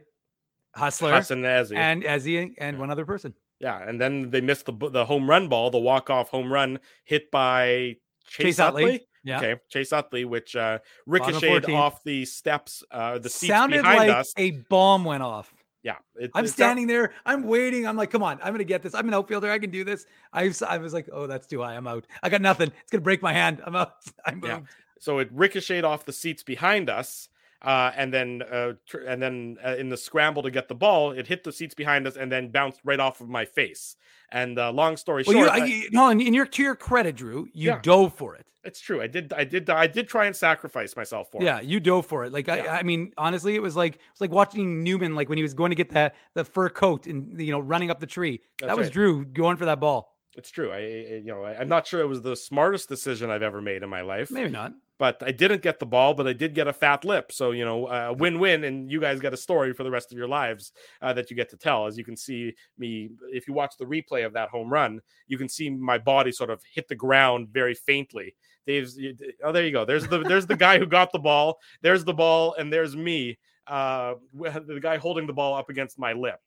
Hustler Huss and Ezzy and Ezzy and yeah. one other person. Yeah, and then they missed the the home run ball, the walk-off home run hit by Chase, Chase Utley. Utley. Yeah. Okay, Chase Utley, which uh, ricocheted off the steps, uh, the seats sounded behind like us. A bomb went off. Yeah, it, I'm it standing sound- there. I'm waiting. I'm like, come on, I'm gonna get this. I'm an outfielder. I can do this. I I was like, oh, that's too high. I'm out. I got nothing. It's gonna break my hand. I'm out. I'm yeah. So it ricocheted off the seats behind us. Uh, and then, uh, tr- and then uh, in the scramble to get the ball, it hit the seats behind us and then bounced right off of my face. And uh, long story well, short, I, you, no. And in your to your credit, Drew, you yeah. dove for it. It's true. I did. I did. I did try and sacrifice myself for yeah, it. Yeah, you dove for it. Like yeah. I, I mean, honestly, it was like it's like watching Newman, like when he was going to get that the fur coat and you know running up the tree. That's that was right. Drew going for that ball. It's true. I, I you know, I, I'm not sure it was the smartest decision I've ever made in my life. Maybe not. But I didn't get the ball, but I did get a fat lip. So, you know, uh, win-win, and you guys got a story for the rest of your lives uh, that you get to tell. As you can see me, if you watch the replay of that home run, you can see my body sort of hit the ground very faintly. Dave's, oh, there you go. There's the there's the guy who got the ball. There's the ball, and there's me, uh, the guy holding the ball up against my lip.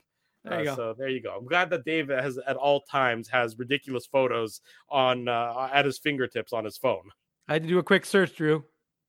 There you uh, go. So there you go. I'm glad that Dave has at all times has ridiculous photos on uh, at his fingertips on his phone. I had to do a quick search, Drew,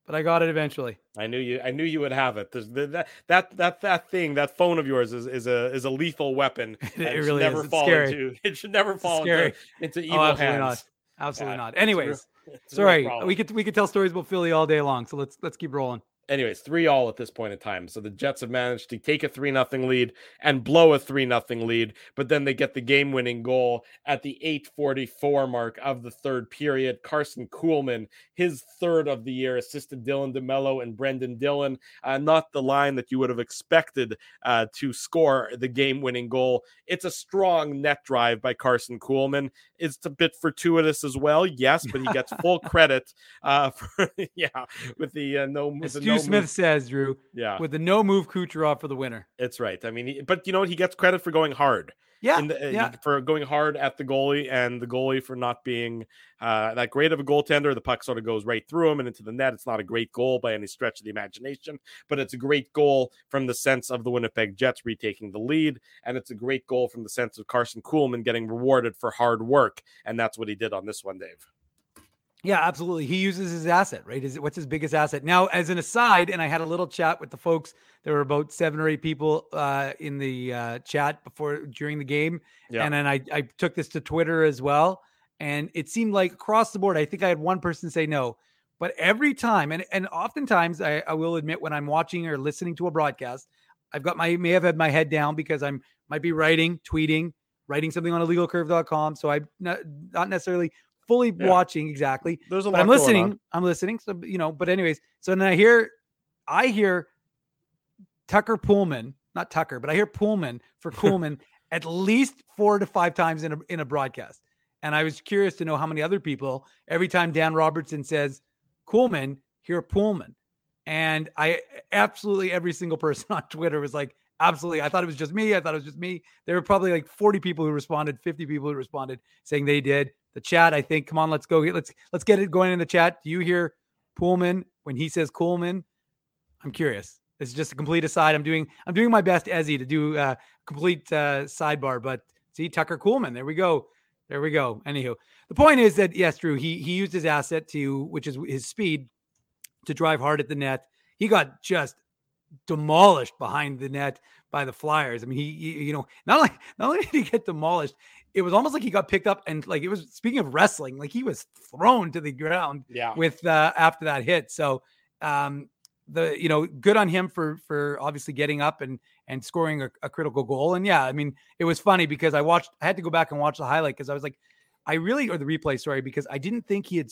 but I got it eventually. I knew you. I knew you would have it. The, that, that that that thing, that phone of yours, is is a is a lethal weapon. It really never is. It's fall scary. Into, it should never it's fall into, into evil oh, absolutely hands. Not. Absolutely yeah, not. Anyways, sorry. We could we could tell stories about Philly all day long. So let's let's keep rolling. Anyways, three all at this point in time. So the Jets have managed to take a three nothing lead and blow a three nothing lead, but then they get the game winning goal at the eight forty-four mark of the third period. Carson Kuhlman, his third of the year, assisted Dylan DeMello and Brendan Dillon. Uh, not the line that you would have expected uh, to score the game winning goal. It's a strong net drive by Carson Kuhlman. It's a bit fortuitous as well, yes, but he gets full credit uh, for yeah with the uh, no. With the no Smith move. Says, Drew, yeah, with the no move Kucherov for the winner. It's right. I mean, he, but you know, he gets credit for going hard. Yeah, in the, yeah. For going hard at the goalie, and the goalie for not being uh, that great of a goaltender. The puck sort of goes right through him and into the net. It's not a great goal by any stretch of the imagination, but it's a great goal from the sense of the Winnipeg Jets retaking the lead, and it's a great goal from the sense of Carson Kuhlman getting rewarded for hard work, and that's what he did on this one, Dave. Yeah, absolutely. He uses his asset, right? Is it, what's his biggest asset? Now, as an aside, and I had a little chat with the folks. There were about seven or eight people uh, in the uh, chat before during the game, yeah. and then I, I took this to Twitter as well. And it seemed like across the board, I think I had one person say no. But every time, and, and oftentimes I, I will admit when I'm watching or listening to a broadcast, I've got my, may have had my head down because I'm might be writing, tweeting, writing something on illegal curve dot com. So I'm not, not necessarily fully yeah. watching exactly. There's a lot I'm listening. Going on. I'm listening. So, you know, but anyways, so then I hear, I hear Tucker Pullman, not Tucker, but I hear Pullman for Kuhlman at least four to five times in a, in a broadcast. And I was curious to know how many other people, every time Dan Robertson says Kuhlman, hear Pullman. And I absolutely, every single person on Twitter was like, absolutely. I thought it was just me. I thought it was just me. There were probably like forty people who responded, fifty people who responded saying they did. The chat, I think, come on, let's go. Let's, let's get it going in the chat. Do you hear Pullman when he says Kuhlman? I'm curious. This is just a complete aside. I'm doing, I'm doing my best, Ezzy, to do a complete uh, sidebar, but see Tucker Kuhlman. There we go. There we go. Anywho, the point is that, yes, Drew, he, he used his asset to, which is his speed, to drive hard at the net. He got just demolished behind the net by the Flyers. I mean, he, he you know, not only, not only did he get demolished, it was almost like he got picked up and like, it was, speaking of wrestling, like he was thrown to the ground yeah. with, uh, after that hit. So, um, the, you know, good on him for, for obviously getting up and, and scoring a, a critical goal. And yeah, I mean, it was funny because I watched, I had to go back and watch the highlight. Cause I was like, I really, or the replay, sorry, because I didn't think he had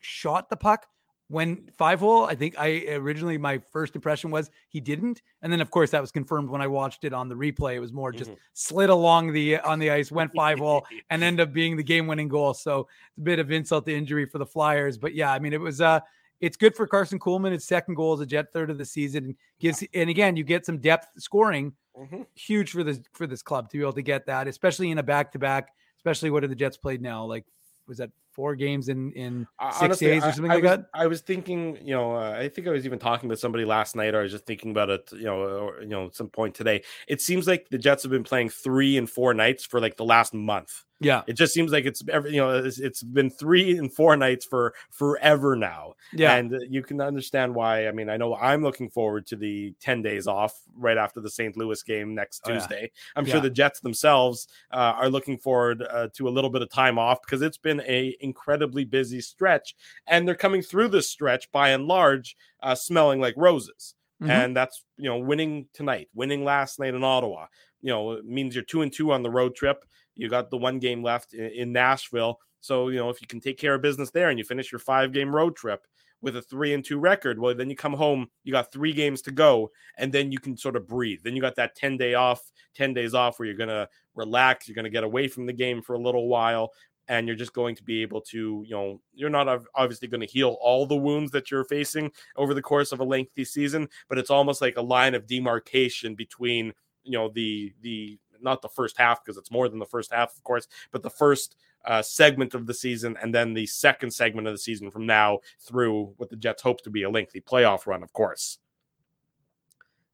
shot the puck when five hole. I think I originally, my first impression was he didn't. And then of course that was confirmed when I watched it on the replay. It was more just mm-hmm. slid along the, on the ice, went five hole and ended up being the game winning goal. So it's a bit of insult to injury for the Flyers, but yeah, I mean, it was, uh, it's good for Carson Kuhlman. His second goal as a Jet, third of the season, gives, and again, you get some depth scoring, mm-hmm. huge for this for this club to be able to get that, especially in a back to back. Especially what have the Jets played now? Like, was that four games in in six Honestly, days or something I, I like was, that? I was thinking, you know, uh, I think I was even talking with somebody last night, or I was just thinking about it, you know, or, you know, at some point today. It seems like the Jets have been playing three and four nights for like the last month. Yeah, it just seems like it's every you know it's, it's been three and four nights for forever now. Yeah, and you can understand why. I mean, I know I'm looking forward to the ten days off right after the Saint Louis game next oh, Tuesday. Yeah. I'm yeah. sure the Jets themselves uh, are looking forward uh, to a little bit of time off because it's been a incredibly busy stretch, and they're coming through this stretch by and large uh, smelling like roses. Mm-hmm. And that's you know winning tonight, winning last night in Ottawa. You know, it means you're two and two on the road trip. You got the one game left in Nashville. So, you know, if you can take care of business there and you finish your five game road trip with a three and two record, well, then you come home, you got three games to go, and then you can sort of breathe. Then you got that ten day off, ten days off where you're going to relax. You're going to get away from the game for a little while. And you're just going to be able to, you know, you're not obviously going to heal all the wounds that you're facing over the course of a lengthy season, but it's almost like a line of demarcation between, you know, the, the, not the first half, because it's more than the first half, of course, but the first uh, segment of the season and then the second segment of the season from now through what the Jets hope to be a lengthy playoff run, of course.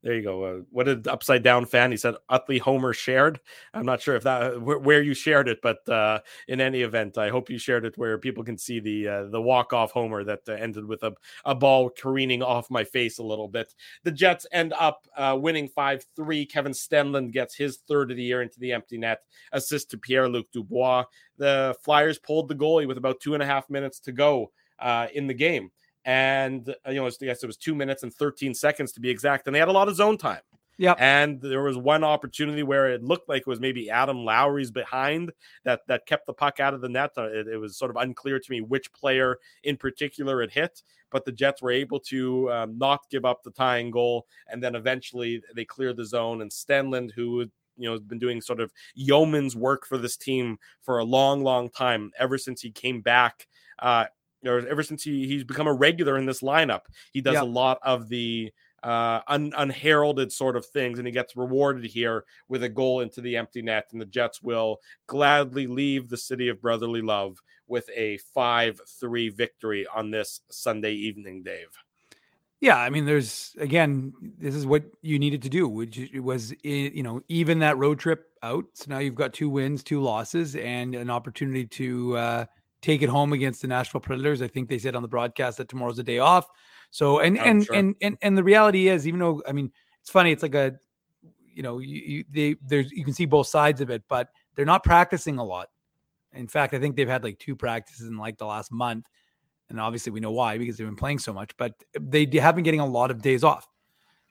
There you go. Uh, what did Upside Down Fan? He said, Utley Homer shared. I'm not sure if that where, where you shared it, but uh, in any event, I hope you shared it where people can see the uh, the walk-off Homer that uh, ended with a, a ball careening off my face a little bit. The Jets end up uh, winning five three. Kevin Stenlund gets his third of the year into the empty net. Assist to Pierre-Luc Dubois. The Flyers pulled the goalie with about two and a half minutes to go uh, in the game. And, you know, I guess it was two minutes and thirteen seconds to be exact. And they had a lot of zone time. Yeah. And there was one opportunity where it looked like it was maybe Adam Lowry's behind that, that kept the puck out of the net. It, it was sort of unclear to me which player in particular it hit. But the Jets were able to um, not give up the tying goal. And then eventually they cleared the zone. And Stenlund, who you know, has been doing sort of yeoman's work for this team for a long, long time, ever since he came back, uh, or ever since he, he's become a regular in this lineup, he does yeah. a lot of the uh, un, unheralded sort of things, and he gets rewarded here with a goal into the empty net, and the Jets will gladly leave the city of brotherly love with a five three victory on this Sunday evening, Dave. Yeah, I mean, there's, again, this is what you needed to do, which was, you know, even that road trip out. So now you've got two wins, two losses, and an opportunity to uh, – take it home against the Nashville Predators. I think they said on the broadcast that tomorrow's a day off. So, and, and, sure. and, and, and the reality is, even though, I mean, it's funny, it's like a, you know, you, you, they, there's, you can see both sides of it, but they're not practicing a lot. In fact, I think they've had like two practices in like the last month. And obviously we know why, because they've been playing so much, but they have been getting a lot of days off.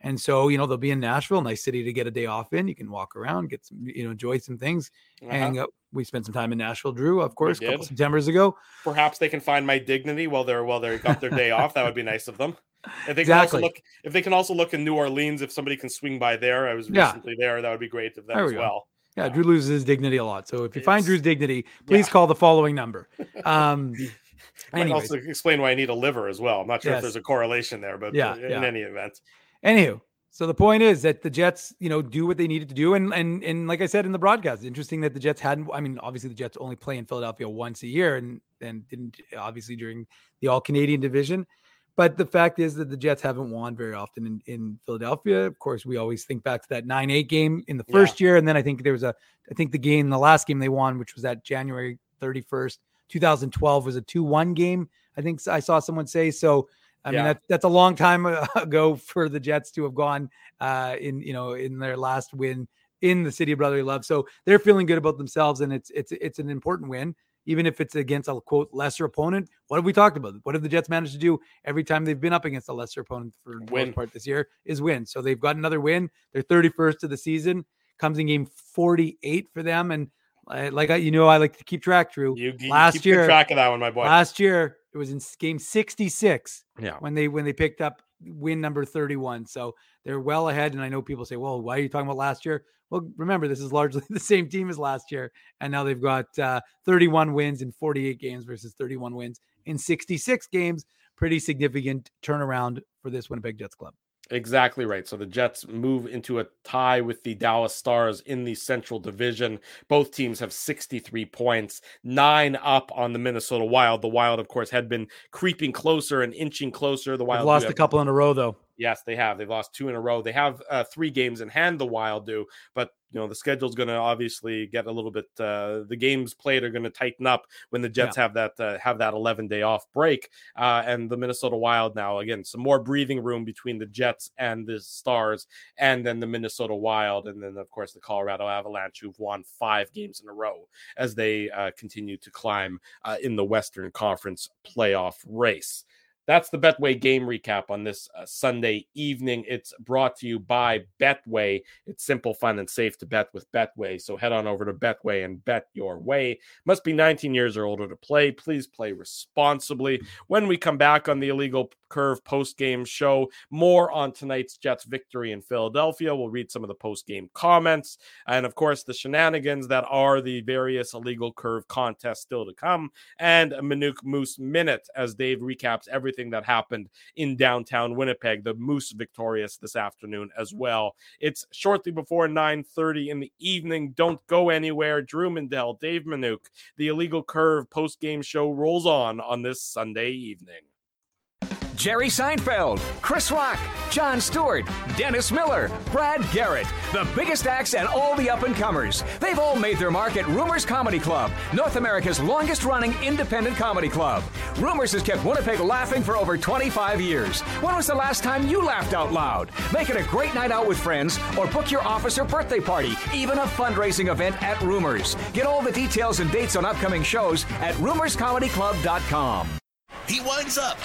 And so, you know, they'll be in Nashville, nice city to get a day off in. You can walk around, get some, you know, enjoy some things. Uh-huh. Hang up. We spent some time in Nashville, Drew, of course, a couple of Septembers ago. Perhaps they can find my dignity while they're while they got their day off. That would be nice of them. If they, exactly. can also look, if they can also look in New Orleans, if somebody can swing by there. I was recently yeah. there. That would be great of them as go. well. Yeah, yeah, Drew loses his dignity a lot. So if you it's, find Drew's dignity, please yeah. call the following number. Um I can also explain why I need a liver as well. I'm not sure yes. if there's a correlation there, but yeah, in yeah. any event. Anywho, so the point is that the Jets, you know, do what they needed to do. And, and, and like I said in the broadcast, interesting that the Jets hadn't, I mean, obviously the Jets only play in Philadelphia once a year and, and didn't obviously during the all Canadian division. But the fact is that the Jets haven't won very often in, in Philadelphia. Of course, we always think back to that nine eight game in the first yeah. year. And then I think there was a, I think the game, the last game they won, which was that January thirty-first, twenty twelve was a two one game. I think I saw someone say, so I yeah. mean, that, that's a long time ago for the Jets to have gone uh, in, you know, in their last win in the city of brotherly love. So they're feeling good about themselves. And it's, it's, it's an important win, even if it's against a quote lesser opponent. What have we talked about? What have the Jets managed to do every time they've been up against a lesser opponent for the most part this year is win. So they've got another win. They're thirty-first of the season, comes in game forty-eight for them. And like I, you know, I like to keep track, Drew. You, you last keep year, track of that one, my boy. Last year, it was in game sixty-six. Yeah. When they when they picked up win number thirty-one, so they're well ahead. And I know people say, "Well, why are you talking about last year?" Well, remember, this is largely the same team as last year, and now they've got uh, thirty-one wins in forty-eight games versus thirty-one wins in sixty-six games. Pretty significant turnaround for this Winnipeg Jets club. Exactly right. So the Jets move into a tie with the Dallas Stars in the Central Division. Both teams have sixty-three points, nine up on the Minnesota Wild. The Wild, of course, had been creeping closer and inching closer. The Wild lost a couple in a row, though. Yes, they have. They've lost two in a row. They have uh, three games in hand, the Wild do, but you know, the schedule's going to obviously get a little bit, uh, the games played are going to tighten up when the Jets yeah. have that, uh, have that eleven day off break. Uh, and the Minnesota Wild now, again, some more breathing room between the Jets and the Stars, and then the Minnesota Wild. And then of course the Colorado Avalanche, who've won five games in a row as they uh, continue to climb uh, in the Western Conference playoff race. That's the Betway game recap on this uh, Sunday evening. It's brought to you by Betway. It's simple, fun, and safe to bet with Betway. So head on over to Betway and bet your way. Must be nineteen years or older to play. Please play responsibly. When we come back on the Illegal Curve post-game show, more on tonight's Jets victory in Philadelphia. We'll read some of the post-game comments. And, of course, the shenanigans that are the various Illegal Curve contests still to come. And a Manitoba Moose Minute as Dave recaps everything that happened in downtown Winnipeg. The Moose victorious this afternoon as well. It's shortly before nine thirty in the evening. Don't go anywhere. Drew Mindell, Dave Minuk, the Illegal Curve post-game show rolls on on this Sunday evening. Jerry Seinfeld, Chris Rock, Jon Stewart, Dennis Miller, Brad Garrett, the biggest acts and all the up-and-comers. They've all made their mark at Rumors Comedy Club, North America's longest-running independent comedy club. Rumors has kept Winnipeg laughing for over twenty-five years. When was the last time you laughed out loud? Make it a great night out with friends or book your office or birthday party, even a fundraising event at Rumors. Get all the details and dates on upcoming shows at rumors comedy club dot com. He winds up.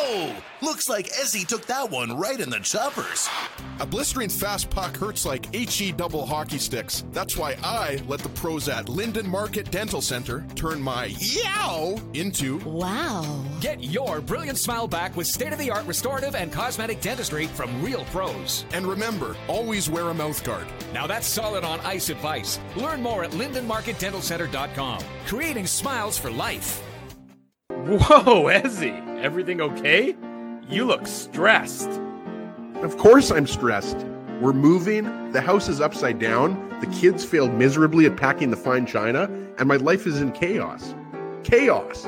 Oh, looks like Ezzy took that one right in the choppers. A blistering fast puck hurts like H E double hockey sticks. That's why I let the pros at Linden Market Dental Center turn my yow into wow. Get your brilliant smile back with state-of-the-art restorative and cosmetic dentistry from real pros. And remember, always wear a mouth guard. Now that's solid on ice advice. Learn more at linden market dental center dot com. Creating smiles for life. Whoa, Ezzy. Everything okay? You look stressed. Of course I'm stressed. We're moving. The house is upside down. The kids failed miserably at packing the fine china. And my life is in chaos. Chaos.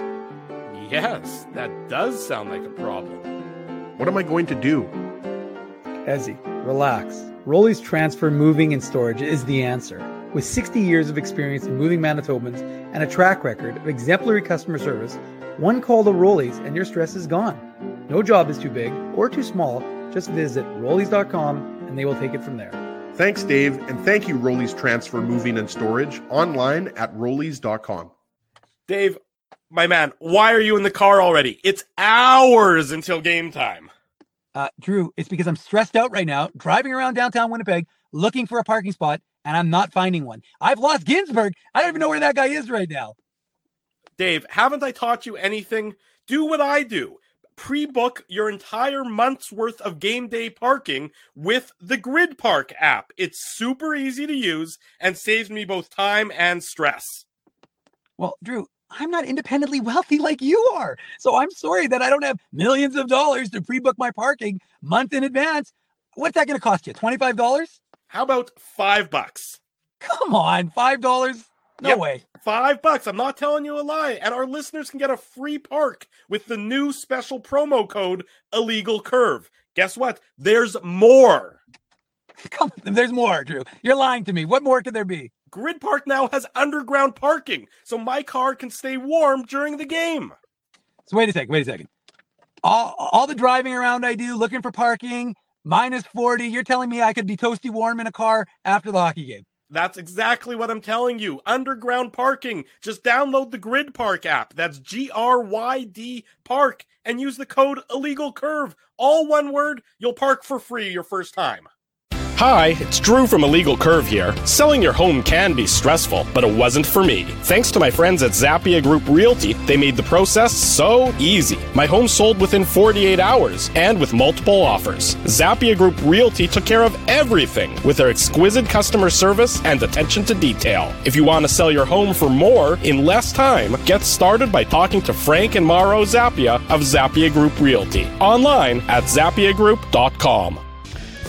Yes, that does sound like a problem. What am I going to do? Ezzy, relax. Rolly's Transfer Moving and Storage is the answer. With sixty years of experience in moving Manitobans and a track record of exemplary customer service, one call to Rollies and your stress is gone. No job is too big or too small. Just visit rollies dot com and they will take it from there. Thanks, Dave. And thank you, Rollies Transfer Moving and Storage, online at rollies dot com. Dave, my man, why are you in the car already? It's hours until game time. Uh, Drew, it's because I'm stressed out right now, driving around downtown Winnipeg, looking for a parking spot, and I'm not finding one. I've lost Ginsberg. I don't even know where that guy is right now. Dave, haven't I taught you anything? Do what I do. Pre-book your entire month's worth of game day parking with the Grid Park app. It's super easy to use and saves me both time and stress. Well, Drew, I'm not independently wealthy like you are, so I'm sorry that I don't have millions of dollars to pre-book my parking month in advance. What's that going to cost you? twenty-five dollars? How about five bucks? Come on, five dollars? No yep. way. Five bucks. I'm not telling you a lie. And our listeners can get a free park with the new special promo code Illegal Curve. Guess what? There's more. Come on, there's more, Drew. You're lying to me. What more could there be? Grid Park now has underground parking, so my car can stay warm during the game. So wait a second, wait a second. All, all the driving around I do, looking for parking, minus forty. You're telling me I could be toasty warm in a car after the hockey game. That's exactly what I'm telling you. Underground parking. Just download the Grid Park app. That's G R Y D Park. And use the code Illegal Curve. All one word. You'll park for free your first time. Hi, it's Drew from Illegal Curve here. Selling your home can be stressful, but it wasn't for me. Thanks to my friends at Zappia Group Realty, they made the process so easy. My home sold within forty-eight hours and with multiple offers. Zappia Group Realty took care of everything with their exquisite customer service and attention to detail. If you want to sell your home for more in less time, get started by talking to Frank and Mauro Zappia of Zappia Group Realty. Online at zappia group dot com.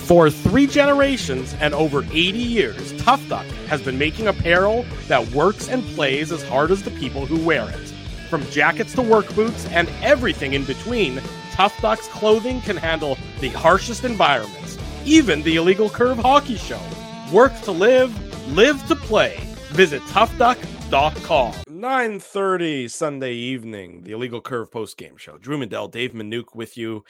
For three generations and over eighty years, Tough Duck has been making apparel that works and plays as hard as the people who wear it. From jackets to work boots and everything in between, Tough Duck's clothing can handle the harshest environments, even the Illegal Curve hockey show. Work to live, live to play. Visit tough duck dot com. nine thirty Sunday evening, the Illegal Curve postgame show. Drew Mindell, Dave Minuk with you.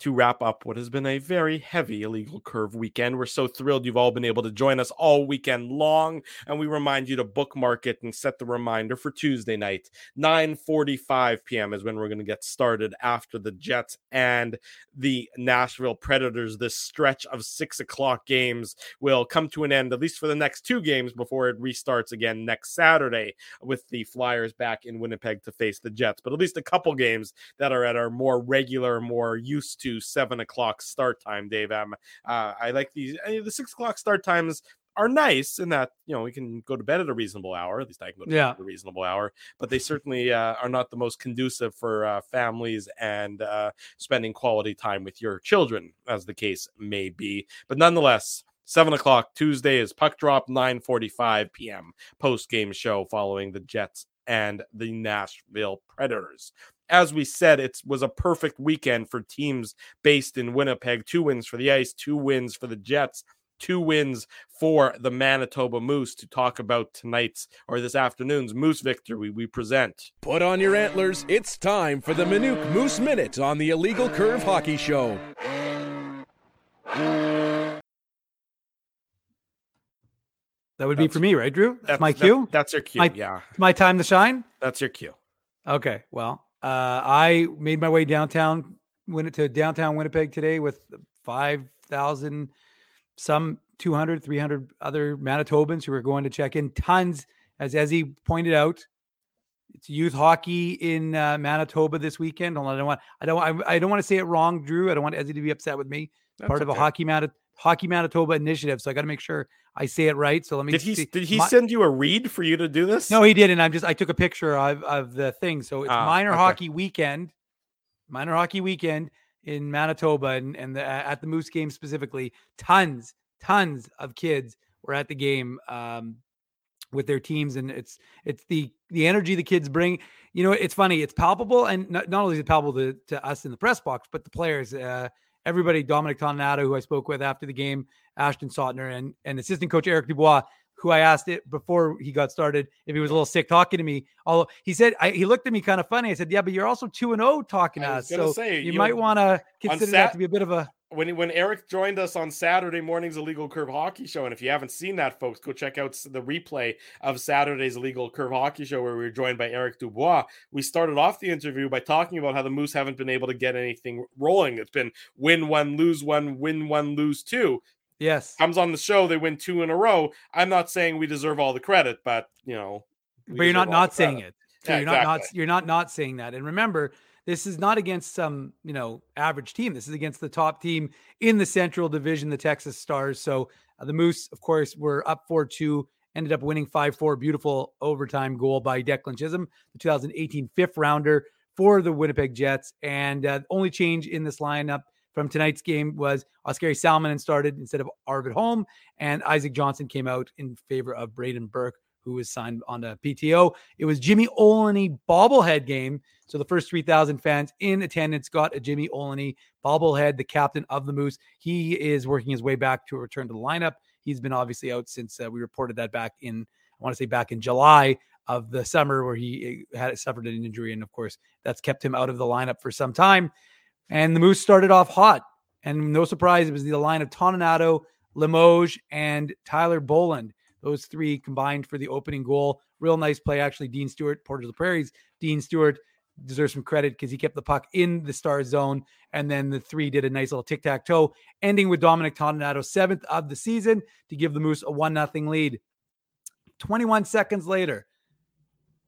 To wrap up what has been a very heavy Illegal Curve weekend. We're so thrilled you've all been able to join us all weekend long, and we remind you to bookmark it and set the reminder for Tuesday night. nine forty-five p.m. is when we're going to get started after the Jets and the Nashville Predators. This stretch of six o'clock games will come to an end, at least for the next two games, before it restarts again next Saturday with the Flyers back in Winnipeg to face the Jets. But at least a couple games that are at our more regular, more used to to seven o'clock start time, Dave. Um, uh, I like these. I mean, the six o'clock start times are nice in that, you know, we can go to bed at a reasonable hour. At least I can go to yeah. bed at a reasonable hour. But they certainly uh, are not the most conducive for uh, families and uh, spending quality time with your children, as the case may be. But nonetheless, seven o'clock Tuesday is puck drop. nine forty-five p.m. post game show following the Jets and the Nashville Predators. As we said, it was a perfect weekend for teams based in Winnipeg. Two wins for the Ice, two wins for the Jets, two wins for the Manitoba Moose. To talk about tonight's or this afternoon's Moose victory, we present. Put on your antlers. It's time for the Minuk Moose Minute on the Illegal Curve Hockey Show. That would that's, be for me, right, Drew? That's, that's my cue? That, that's your cue, my, yeah. My time to shine? That's your cue. Okay, well. Uh, I made my way downtown, went to downtown Winnipeg today with five thousand, some two hundred, three hundred other Manitobans who were going to check in. Tons, as Ezzy pointed out, it's youth hockey in uh, Manitoba this weekend. I don't want, I don't, I, I don't want to say it wrong, Drew. I don't want Ezzy to be upset with me. That's part okay. of a hockey Manit- hockey Manitoba initiative, so I got to make sure I say it right. So let me. Did he see. did he my, send you a read for you to do this? No, he didn't. I'm just I took a picture of, of the thing. So it's ah, minor okay. hockey weekend, minor hockey weekend in Manitoba, and and the, at the Moose game specifically, tons tons of kids were at the game um, with their teams, and it's it's the the energy the kids bring. You know, it's funny. It's palpable, and not, not only is it palpable to, to us in the press box, but the players. Uh, Everybody, Dominic Toninato, who I spoke with after the game, Ashton Sautner, and, and assistant coach Eric Dubois, who I asked it before he got started if he was a little sick talking to me. Although he said I, he looked at me kind of funny. I said, "Yeah, but you're also two and oh talking to us, so say, you, you might want to consider sat- that to be a bit of a." when when Eric joined us on Saturday morning's Illegal Curve Hockey Show, and if you haven't seen that, folks, go check out the replay of Saturday's Illegal Curve Hockey Show where we were joined by Eric Dubois. We started off the interview by talking about how the Moose haven't been able to get anything rolling. It's been win one, lose one, win one, lose two. Yes. Comes on the show, they win two in a row. I'm not saying we deserve all the credit, but, you know. But you're not not saying it. So yeah, you're exactly. not, not you're not not saying that. And remember, this is not against some, you know, average team. This is against the top team in the Central Division, the Texas Stars. So uh, the Moose, of course, were up four two, ended up winning five four. Beautiful overtime goal by Declan Chisholm, the two thousand eighteen fifth rounder for the Winnipeg Jets. And uh, the only change in this lineup from tonight's game was Oskari Salminen started instead of Arvid Holm, and Isaac Johnson came out in favor of Braden Burke, who was signed on the P T O. It was Jimmy Olney bobblehead game. So the first three thousand fans in attendance got a Jimmy Olney bobblehead, the captain of the Moose. He is working his way back to a return to the lineup. He's been obviously out since uh, we reported that back in, I want to say back in July of the summer, where he had suffered an injury. And of course, that's kept him out of the lineup for some time. And the Moose started off hot. And no surprise, it was the line of Toninato, Limoges, and Tyler Boland. Those three combined for the opening goal. Real nice play, actually. Dean Stewart, Portage la Prairie's Dean Stewart, deserves some credit because he kept the puck in the star zone. And then the three did a nice little tic-tac-toe, ending with Dominic Toninato, seventh of the season, to give the Moose a one nothing lead. twenty-one seconds later,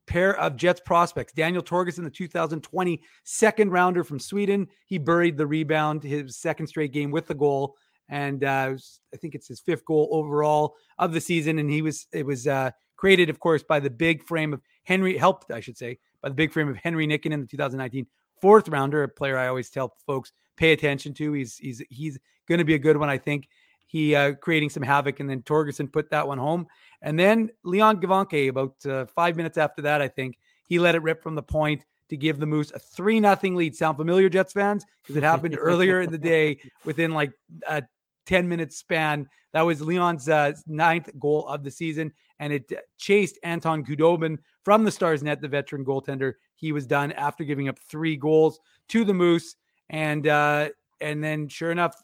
pair of Jets prospects, Daniel Torgerson, the two thousand twenty second rounder from Sweden. He buried the rebound, his second straight game with the goal. And uh, I think it's his fifth goal overall of the season. And he was, it was uh, created, of course, by the big frame of Henry, helped, I should say, by the big frame of Henry Nikkinen, the two thousand nineteen fourth rounder, a player I always tell folks, pay attention to. He's, he's, he's going to be a good one, I think. He uh, creating some havoc, and then Torgerson put that one home. And then Leon Gavanke, about uh, five minutes after that, I think, he let it rip from the point to give the Moose a three nothing lead. Sound familiar, Jets fans? Because it happened earlier in the day within like a ten minute span. That was Leon's uh, ninth goal of the season, and it chased Anton Khudobin from the Stars net, the veteran goaltender. He was done after giving up three goals to the Moose. And uh, and then sure enough,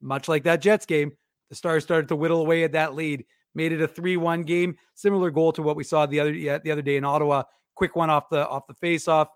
much like that Jets game, the Stars started to whittle away at that lead, made it a three one game, similar goal to what we saw the other yeah, the other day in Ottawa. Quick one off the off the faceoff,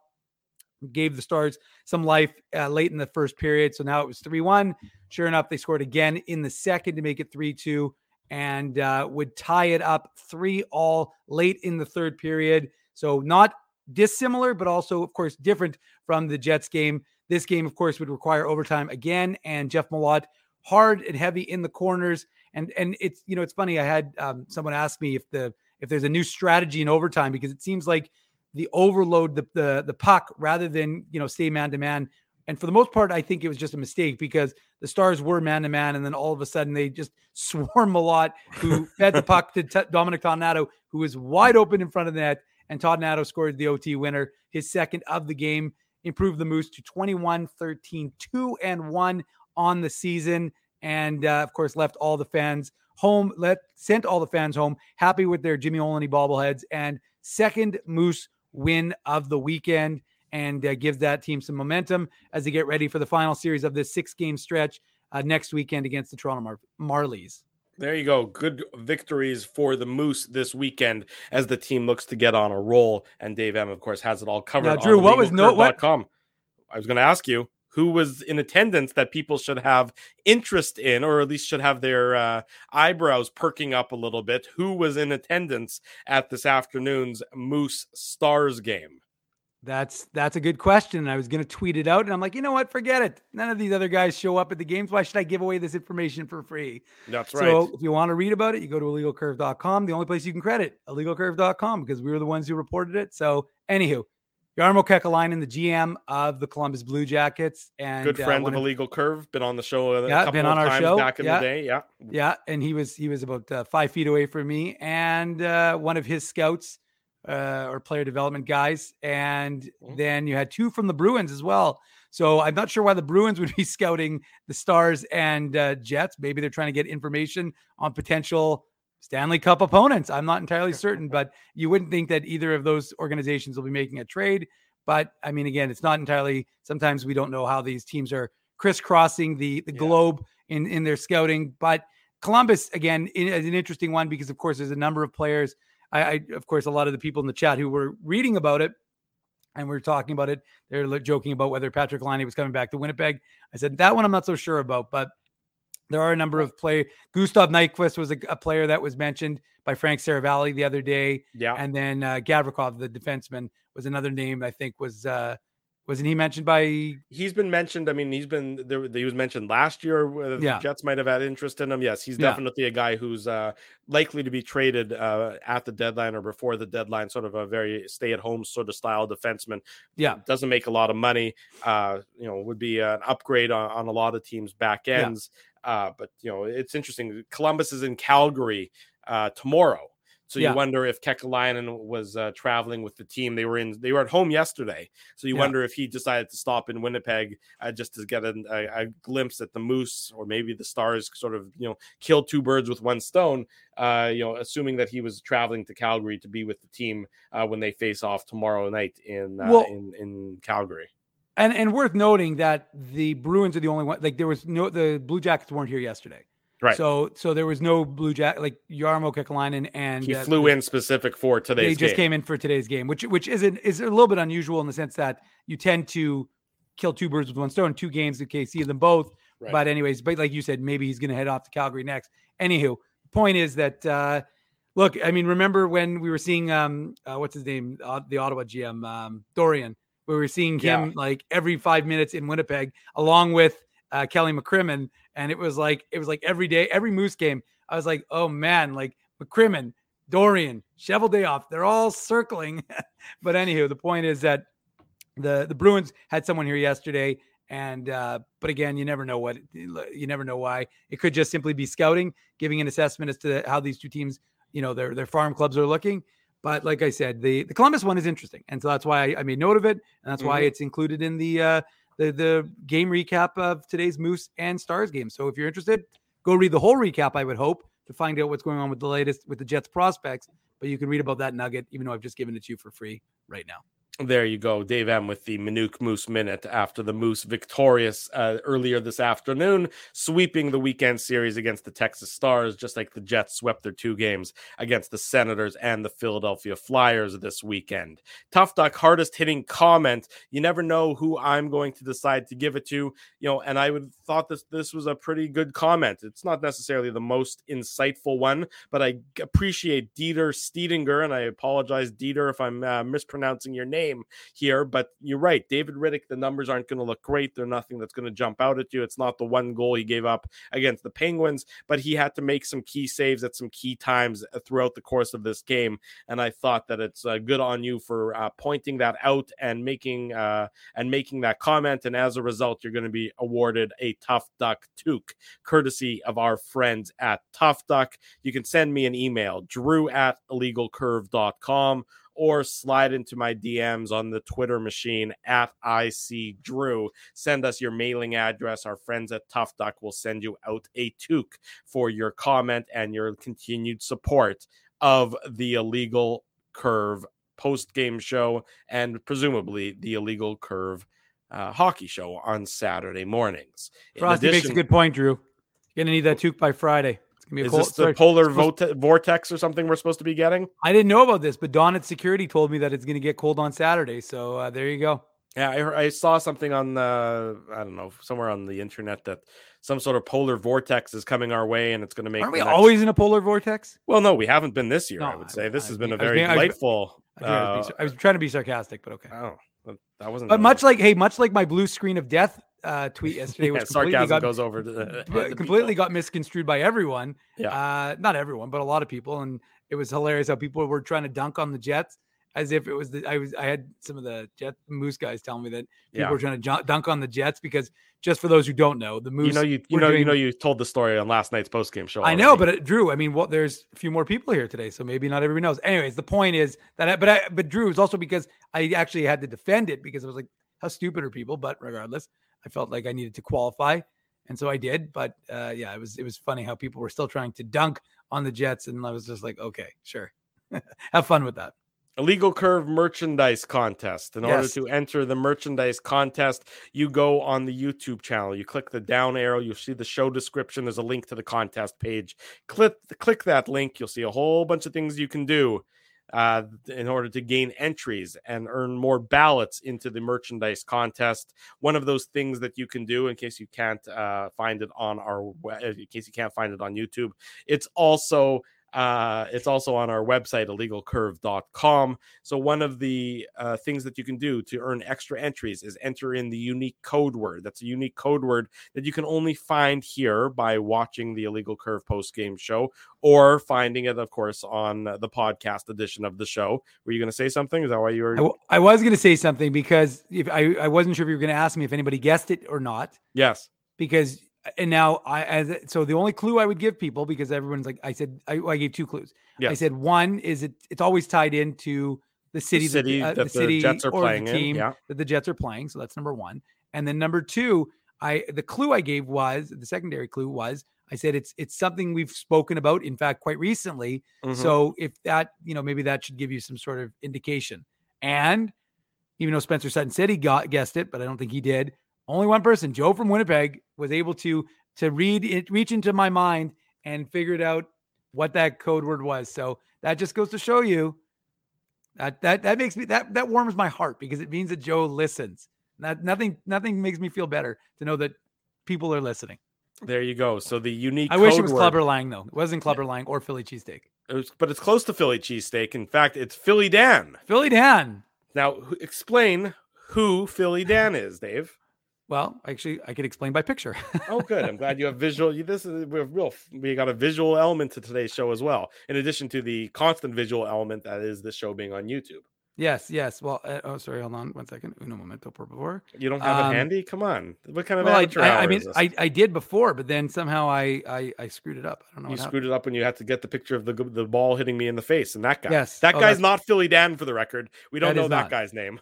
gave the Stars some life uh, late in the first period. So now it was three one. Sure enough, they scored again in the second to make it three two, and uh, would tie it up three all late in the third period. So not dissimilar, but also, of course, different from the Jets game. This game, of course, would require overtime again, and Jeff Malott hard and heavy in the corners. And and it's, you know, it's funny. I had um, someone ask me if the if there's a new strategy in overtime, because it seems like the overload, the the, the puck, rather than, you know, stay man-to-man. And for the most part, I think it was just a mistake, because the Stars were man-to-man, and then all of a sudden they just swarm Malott, who fed the puck to t- Dominic Toninato, who was wide open in front of the net, and Toninato scored the O T winner, his second of the game, improved the Moose to twenty-one thirteen, two and one on the season. And uh, of course, left all the fans home, let sent all the fans home happy with their Jimmy Olney bobbleheads and second Moose win of the weekend, and uh, gives that team some momentum as they get ready for the final series of this six game stretch uh, next weekend against the Toronto Mar- Marlies. There you go. Good victories for the Moose this weekend as the team looks to get on a roll. And Dave M, of course, has it all covered. Now, Drew, on what was no what? I was going to ask you, who was in attendance that people should have interest in, or at least should have their uh, eyebrows perking up a little bit. Who was in attendance at this afternoon's Moose Stars game? That's that's a good question. And I was going to tweet it out, and I'm like, you know what? Forget it. None of these other guys show up at the games. Why should I give away this information for free? That's right. So if you want to read about it, you go to illegal curve dot com. The only place you can credit, illegal curve dot com, because we were the ones who reported it. So anywho, Jarmo Kekalainen, the G M of the Columbus Blue Jackets, and good friend uh, of Illegal Curve, been on the show a yeah, couple been on of our times show. back in yeah. the day. Yeah, yeah, and he was he was about uh, five feet away from me, and uh, one of his scouts uh, or player development guys, and mm-hmm. then you had two from the Bruins as well. So I'm not sure why the Bruins would be scouting the Stars and uh, Jets. Maybe they're trying to get information on potential Stanley Cup opponents. I'm not entirely certain, but you wouldn't think that either of those organizations will be making a trade. But I mean, again, it's not entirely, sometimes we don't know how these teams are crisscrossing the, the yeah. globe in, in their scouting. But Columbus, again, is an interesting one because, of course, there's a number of players. I, I of course, a lot of the people in the chat who were reading about it and we were talking about it, they're joking about whether Patrick Laine was coming back to Winnipeg. I said, that one I'm not so sure about, but there are a number of players. Gustav Nyquist was a, a player that was mentioned by Frank Saravalli the other day. Yeah. And then uh, Gavrikov, the defenseman, was another name I think was uh, – wasn't he mentioned by? He's been mentioned. I mean, he's been there. He was mentioned last year. The yeah. Jets might have had interest in him. Yes, he's yeah. definitely a guy who's uh, likely to be traded uh, at the deadline or before the deadline. Sort of a very stay-at-home sort of style defenseman. Yeah, doesn't make a lot of money. Uh, you know, would be an upgrade on, on a lot of teams' back ends. Yeah. Uh, but you know, it's interesting. Columbus is in Calgary uh, tomorrow. So you yeah. wonder if Kekalainen was uh, traveling with the team. They were in. They were at home yesterday. So you yeah. wonder if he decided to stop in Winnipeg uh, just to get a, a, a glimpse at the Moose, or maybe the Stars sort of, you know, killed two birds with one stone. Uh, you know, assuming that he was traveling to Calgary to be with the team uh, when they face off tomorrow night in uh, well, in, in Calgary. And and worth noting that the Bruins are the only one. Like there was no the Blue Jackets weren't here yesterday. Right. So, so there was no Blue Jack, like Jarmo Kekalainen, and he uh, flew in specific for today's game. They just game. came in for today's game, which, which isn't, is a little bit unusual in the sense that you tend to kill two birds with one stone, two games in case you see them both. Right. But anyways, but like you said, maybe he's going to head off to Calgary next. Anywho, the point is that, uh, look, I mean, remember when we were seeing, um, uh, what's his name? Uh, the Ottawa G M, um, Dorian, we were seeing him yeah. like every five minutes in Winnipeg, along with Uh, Kelly McCrimmon, and it was like it was like every day, every Moose game, I was like, oh man, like McCrimmon, Dorian, Cheveldayoff, they're all circling. But anywho, the point is that the the Bruins had someone here yesterday, and uh, but again, you never know what, you never know why. It could just simply be scouting, giving an assessment as to how these two teams, you know, their their farm clubs are looking. But like I said, the the Columbus one is interesting, and so that's why I, I made note of it, and that's mm-hmm. why it's included in the. Uh, The, the game recap of today's Moose and Stars game. So if you're interested, go read the whole recap, I would hope, to find out what's going on with the latest with the Jets prospects. But you can read about that nugget, even though I've just given it to you for free right now. There you go. Dave M with the Minuk Moose Minute after the Moose victorious uh, earlier this afternoon, sweeping the weekend series against the Texas Stars, just like the Jets swept their two games against the Senators and the Philadelphia Flyers this weekend. Tough Duck, hardest hitting comment. You never know who I'm going to decide to give it to, you know, and I would thought that this, this was a pretty good comment. It's not necessarily the most insightful one, but I appreciate Dieter Steedinger, and I apologize, Dieter, if I'm uh, mispronouncing your name. Here, but you're right. David Rittich, the numbers aren't going to look great. They're nothing that's going to jump out at you. It's not the one goal he gave up against the Penguins, but he had to make some key saves at some key times throughout the course of this game. And I thought that it's uh, good on you for uh, pointing that out and making uh, and making that comment. And as a result, you're going to be awarded a Tough Duck toque, courtesy of our friends at Tough Duck. You can send me an email, drew at illegal curve dot com, or slide into my D Ms on the Twitter machine at I C Drew. Send us your mailing address. Our friends at Tough Duck will send you out a toque for your comment and your continued support of the Illegal Curve post-game show and presumably the Illegal Curve uh, hockey show on Saturday mornings. Frosty addition- makes a good point, Drew. You're going to need that toque by Friday. Is cold, this the sorry, polar supposed, vortex or something we're supposed to be getting? I didn't know about this, but Dawn at Security told me that it's going to get cold on Saturday. So uh, there you go. Yeah, I, I saw something on the, I don't know, somewhere on the internet that some sort of polar vortex is coming our way and it's going to make... Aren't we next... always in a polar vortex? Well, no, we haven't been this year, no, I would say. I, this I, has I, been I, a very being, delightful... I, uh, I was trying to be sarcastic, but okay. Oh, that wasn't... But much like, hey, much like my blue screen of death, Uh, tweet yesterday, which yeah, sarcasm got, goes over to the, the completely people. Got misconstrued by everyone. Yeah. Uh, not everyone, but a lot of people, and it was hilarious how people were trying to dunk on the Jets as if it was the I was I had some of the Jet Moose guys telling me that people yeah. were trying to dunk on the Jets because just for those who don't know, the Moose. You know, you, you know, doing, you know, you told the story on last night's postgame show. Already. I know, but it, Drew, I mean, what well, there's a few more people here today, so maybe not everybody knows. Anyways, the point is that, I, but I, but Drew is also because I actually had to defend it because I was like, how stupid are people? But regardless. I felt like I needed to qualify, and so I did. But uh, yeah, it was it was funny how people were still trying to dunk on the Jets, and I was just like, okay, sure, have fun with that. Illegal Curve merchandise contest. In yes. order to enter the merchandise contest, you go on the YouTube channel. You click the down arrow. You'll see the show description. There's a link to the contest page. Click, click that link. You'll see a whole bunch of things you can do uh, in order to gain entries and earn more ballots into the merchandise contest. One of those things that you can do in case you can't uh, find it on our in case you can't find it on YouTube. It's also Uh, it's also on our website, illegal curve dot com. So one of the uh, things that you can do to earn extra entries is enter in the unique code word. That's a unique code word that you can only find here by watching the Illegal Curve post-game show or finding it, of course, on the podcast edition of the show. Were you going to say something? Is that why you were? I, w- I was going to say something because if I, I wasn't sure if you were going to ask me if anybody guessed it or not. Yes. Because... And now I, as so the only clue I would give people, because everyone's like, I said, I, I gave two clues. Yes. I said, one is it, it's always tied into the city, the city that, uh, that the, the city Jets are or playing the team in. Yeah. that the Jets are playing. So that's number one. And then number two, I, the clue I gave was the secondary clue was, I said, it's, it's something we've spoken about, in fact, quite recently. Mm-hmm. So if that, you know, maybe that should give you some sort of indication. And even though Spencer Sutton said he got guessed it, but I don't think he did. Only one person, Joe from Winnipeg, was able to to read it, reach into my mind and figured out what that code word was. So that just goes to show you that that that makes me that that warms my heart because it means that Joe listens. That nothing nothing makes me feel better to know that people are listening. There you go. So the unique. I code wish it was word. Clubber Lang though. It wasn't Clubber yeah. Lang or Philly cheesesteak. It was, but it's close to Philly cheesesteak. In fact, it's Philly Dan. Philly Dan. Now explain who Philly Dan is, Dave. Well, actually, I could explain by picture. Oh, good. I'm glad you have visual. This is we have real. We got a visual element to today's show as well, in addition to the constant visual element that is the show being on YouTube. Yes, yes. Well, uh, oh, sorry. Hold on one second. Uno momento, por favor. You don't have um, it handy? Come on. What kind of well, amateur I, I, hour I mean, is this? I, I did before, but then somehow I, I, I screwed it up. I don't know. You screwed happened. it up when you had to get the picture of the the ball hitting me in the face, and that guy. Yes, that oh, guy's not Philly Dan for the record. We don't that know that not. guy's name.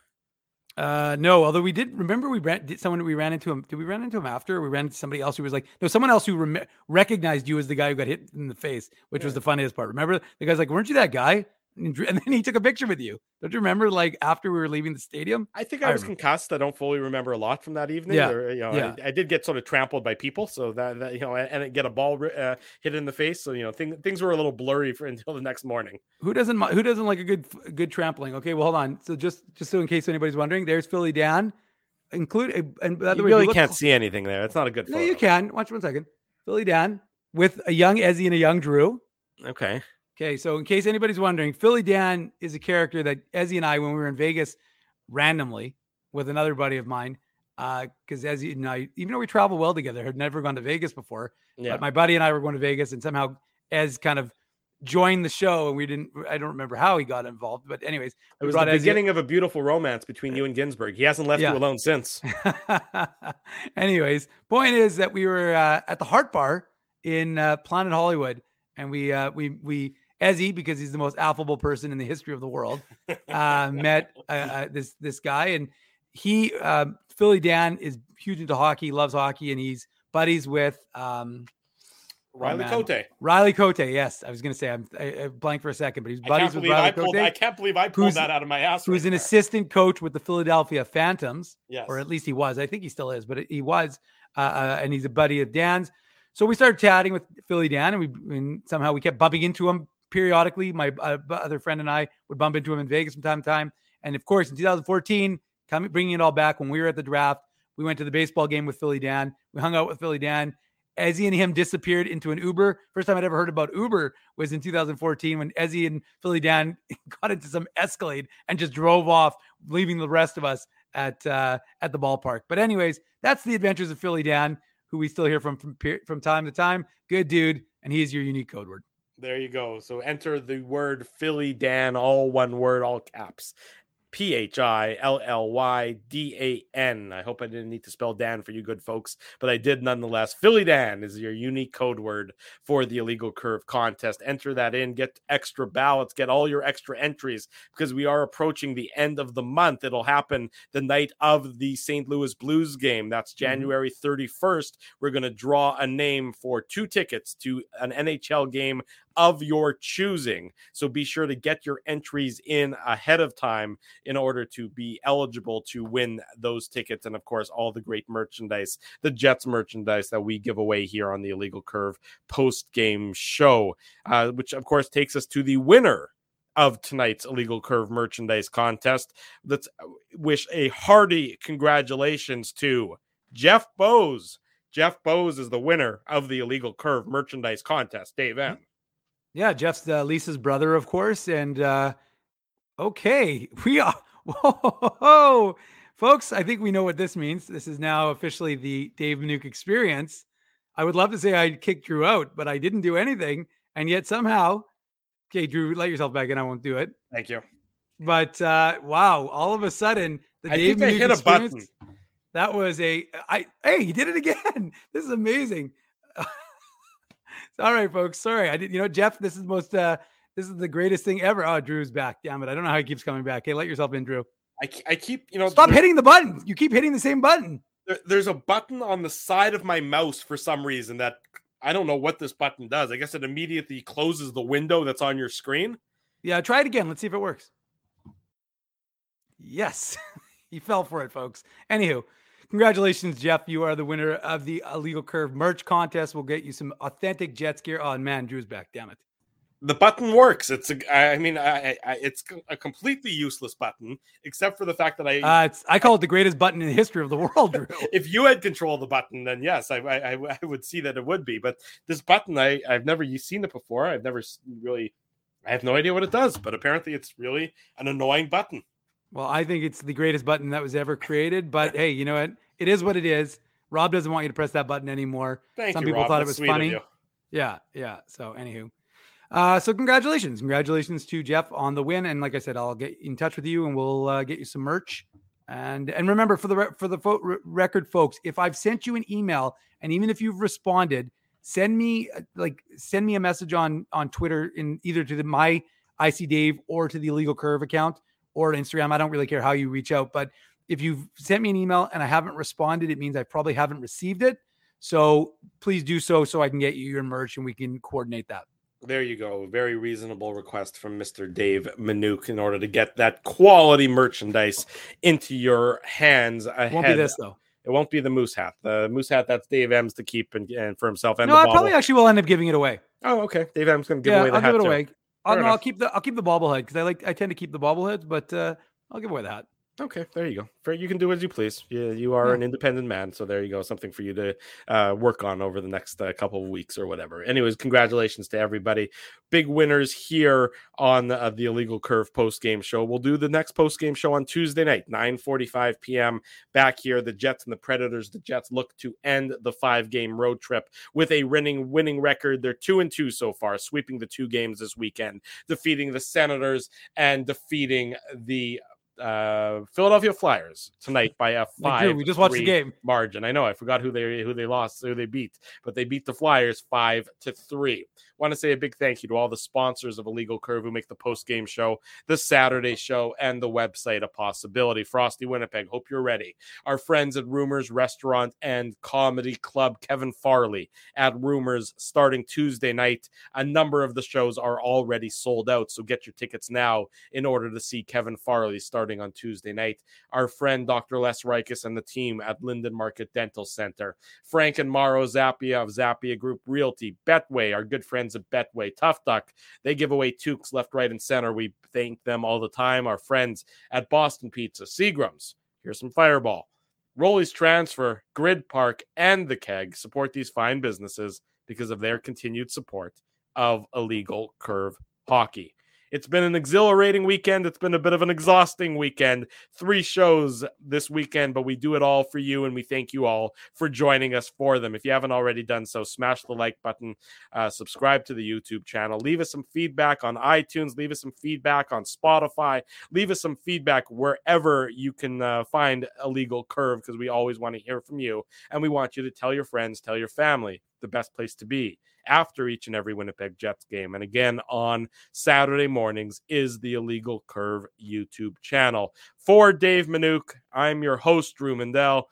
Uh, no, although we did remember we ran did someone we ran into him. Did we run into him after? Or we ran into somebody else who was like, no, someone else who re- recognized you as the guy who got hit in the face, which yeah. was the funniest part. Remember the guy's like, weren't you that guy? And then he took a picture with you. Don't you remember? Like after we were leaving the stadium, I think I, I was remember. concussed. I don't fully remember a lot from that evening. Yeah. Or, you know, yeah. I, I did get sort of trampled by people, so that, that you know, and get a ball uh, hit in the face. So you know, thing, things were a little blurry for until the next morning. Who doesn't? Who doesn't like a good good trampling? Okay, well, hold on. So just just so in case anybody's wondering, there's Philly Dan. Include and by the you way, really you can't cl- see anything there. It's not a good. No, photo. You can watch one second. Philly Dan with a young Ezzy and a young Drew. Okay. Okay, so in case anybody's wondering, Philly Dan is a character that Ezzy and I, when we were in Vegas, randomly with another buddy of mine, because uh, Ezzy and I, even though we travel well together, had never gone to Vegas before. Yeah. But my buddy and I were going to Vegas, and somehow Ez kind of joined the show, and we didn't. I don't remember how he got involved, but anyways, it was the beginning Ezzy. of a beautiful romance between you and Ginsberg. He hasn't left yeah. you alone since. Anyways, point is that we were uh, at the Heart Bar in uh, Planet Hollywood, and we uh, we we. Ezzy, because he's the most affable person in the history of the world, uh, met uh, uh, this this guy, and he uh, Philly Dan is huge into hockey, loves hockey, and he's buddies with um, Riley oh, Cote. Riley Cote, yes, I was going to say I'm I, I blank for a second, but he's buddies with Riley I pulled, Cote. I can't believe I pulled that out of my ass. Who's right an there. assistant coach with the Philadelphia Phantoms, yes, or at least he was. I think he still is, but he was, uh, uh, and he's a buddy of Dan's. So we started chatting with Philly Dan, and we and somehow we kept bumping into him. Periodically, my uh, other friend and I would bump into him in Vegas from time to time. And of course, in two thousand fourteen, coming, bringing it all back when we were at the draft, we went to the baseball game with Philly Dan. We hung out with Philly Dan. Ezzy and him disappeared into an Uber. First time I'd ever heard about Uber was in two thousand fourteen when Ezzy and Philly Dan got into some Escalade and just drove off, leaving the rest of us at uh, at the ballpark. But anyways, that's the adventures of Philly Dan, who we still hear from from, from time to time. Good dude. And he is your unique code word. There you go. So enter the word Philly Dan, all one word, all caps. P H I L L Y D A N. I hope I didn't need to spell Dan for you good folks, but I did nonetheless. Philly Dan is your unique code word for the Illegal Curve contest. Enter that in. Get extra ballots. Get all your extra entries because we are approaching the end of the month. It'll happen the night of the Saint Louis Blues game. That's January thirty-first. We're going to draw a name for two tickets to an N H L game of your choosing. So be sure to get your entries in ahead of time in order to be eligible to win those tickets. And of course, all the great merchandise, the Jets merchandise that we give away here on the Illegal Curve post-game show, uh, which of course takes us to the winner of tonight's Illegal Curve merchandise contest. Let's wish a hearty congratulations to Jeff Bowes. Jeff Bowes is the winner of the Illegal Curve merchandise contest. Dave M. Yeah, Jeff's uh, Lisa's brother, of course. And uh, okay, we are. Whoa, whoa, whoa, folks, I think we know what this means. This is now officially the Dave Minuk experience. I would love to say I kicked Drew out, but I didn't do anything. And yet somehow, okay, Drew, let yourself back in. I won't do it. Thank you. But uh, wow, all of a sudden, the I Dave Minuk experience. I hit a button. That was a, I, hey, he did it again. This is amazing. All right, folks. Sorry. I didn't, you know, Jeff, this is most, uh, this is the greatest thing ever. Oh, Drew's back. Damn it. I don't know how he keeps coming back. Hey, let yourself in, Drew. I, I keep, you know, stop there, hitting the button. You keep hitting the same button. There, there's a button on the side of my mouse for some reason that I don't know what this button does. I guess it immediately closes the window that's on your screen. Yeah. Try it again. Let's see if it works. Yes. He fell for it, folks. Anywho, congratulations, Jeff. You are the winner of the Illegal Curve merch contest. We'll get you some authentic Jets gear. Oh, man, Drew's back. Damn it. The button works. It's a, I mean, I, I, it's a completely useless button, except for the fact that I... Uh, it's, I call it the greatest button in the history of the world, Drew. If you had control of the button, then yes, I, I, I would see that it would be. But this button, I, I've never seen it before. I've never really... I have no idea what it does, but apparently it's really an annoying button. Well, I think it's the greatest button that was ever created, but hey, you know what? It is what it is. Rob doesn't want you to press that button anymore. Thank Some you, people Rob. thought That's it was funny. Yeah, yeah. So anywho, uh, so congratulations. Congratulations to Jeff on the win. And like I said, I'll get in touch with you and we'll uh, get you some merch. And and remember, for the re- for the fo- re- record, folks, if I've sent you an email and even if you've responded, send me like send me a message on on Twitter in either to the my I C Dave or to the Illegal Curve account. Or Instagram. I don't really care how you reach out, but if you've sent me an email and I haven't responded, it means I probably haven't received it. So please do so, so I can get you your merch and we can coordinate that. There you go. Very reasonable request from Mister Dave Minuk in order to get that quality merchandise into your hands. Ahead. Won't be this though. It won't be the moose hat. The moose hat that's Dave M's to keep and, and for himself. And no, the I probably actually will end up giving it away. Oh, okay. Dave M's going to give yeah, away the I'll hat. Give it away. I'll, no, I'll keep the I'll keep the bobblehead because I like I tend to keep the bobbleheads, but uh, I'll give away the hat. Okay, there you go. You can do as you please. You, you are yeah. an independent man, so there you go. Something for you to uh, work on over the next uh, couple of weeks or whatever. Anyways, congratulations to everybody. Big winners here on uh, the Illegal Curve post-game show. We'll do the next post-game show on Tuesday night, nine forty-five p.m. back here. The Jets and the Predators. The Jets look to end the five-game road trip with a winning winning record. They're two and two so far, sweeping the two games this weekend, defeating the Senators and defeating the Uh, Philadelphia Flyers tonight by a five. Like, we just watched the game margin. I know I forgot who they who they lost, who they beat, but they beat the Flyers five to three. Want to say a big thank you to all the sponsors of Illegal Curve who make the post game show, the Saturday show, and the website a possibility. Frosty Winnipeg, hope you're ready. Our friends at Rumors Restaurant and Comedy Club, Kevin Farley at Rumors starting Tuesday night. A number of the shows are already sold out, so get your tickets now in order to see Kevin Farley start. Starting on Tuesday night. Our friend Doctor Les Rikus and the team at Linden Market Dental Center. Frank and Mauro Zappia of Zappia Group Realty. Betway, our good friends at Betway. Tough Duck, they give away toques left, right, and center. We thank them all the time. Our friends at Boston Pizza. Seagram's, here's some Fireball. Rolly's Transfer, Grid Park, and The Keg support these fine businesses because of their continued support of Illegal Curve Hockey. It's been an exhilarating weekend. It's been a bit of an exhausting weekend. Three shows this weekend, but we do it all for you, and we thank you all for joining us for them. If you haven't already done so, smash the like button, uh, subscribe to the YouTube channel, leave us some feedback on iTunes, leave us some feedback on Spotify, leave us some feedback wherever you can uh, find Illegal Curve, because we always want to hear from you, and we want you to tell your friends, tell your family. The best place to be after each and every Winnipeg Jets game. And again, on Saturday mornings is the Illegal Curve YouTube channel. For Dave Minuk, I'm your host, Drew Mindell.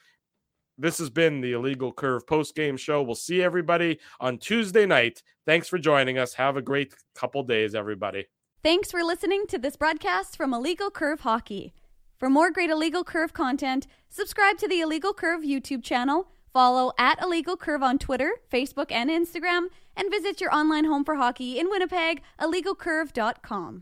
This has been the Illegal Curve post-game show. We'll see everybody on Tuesday night. Thanks for joining us. Have a great couple days, everybody. Thanks for listening to this broadcast from Illegal Curve Hockey. For more great Illegal Curve content, subscribe to the Illegal Curve YouTube channel, follow at Illegal Curve on Twitter, Facebook, and Instagram, and visit your online home for hockey in Winnipeg, illegal curve dot com.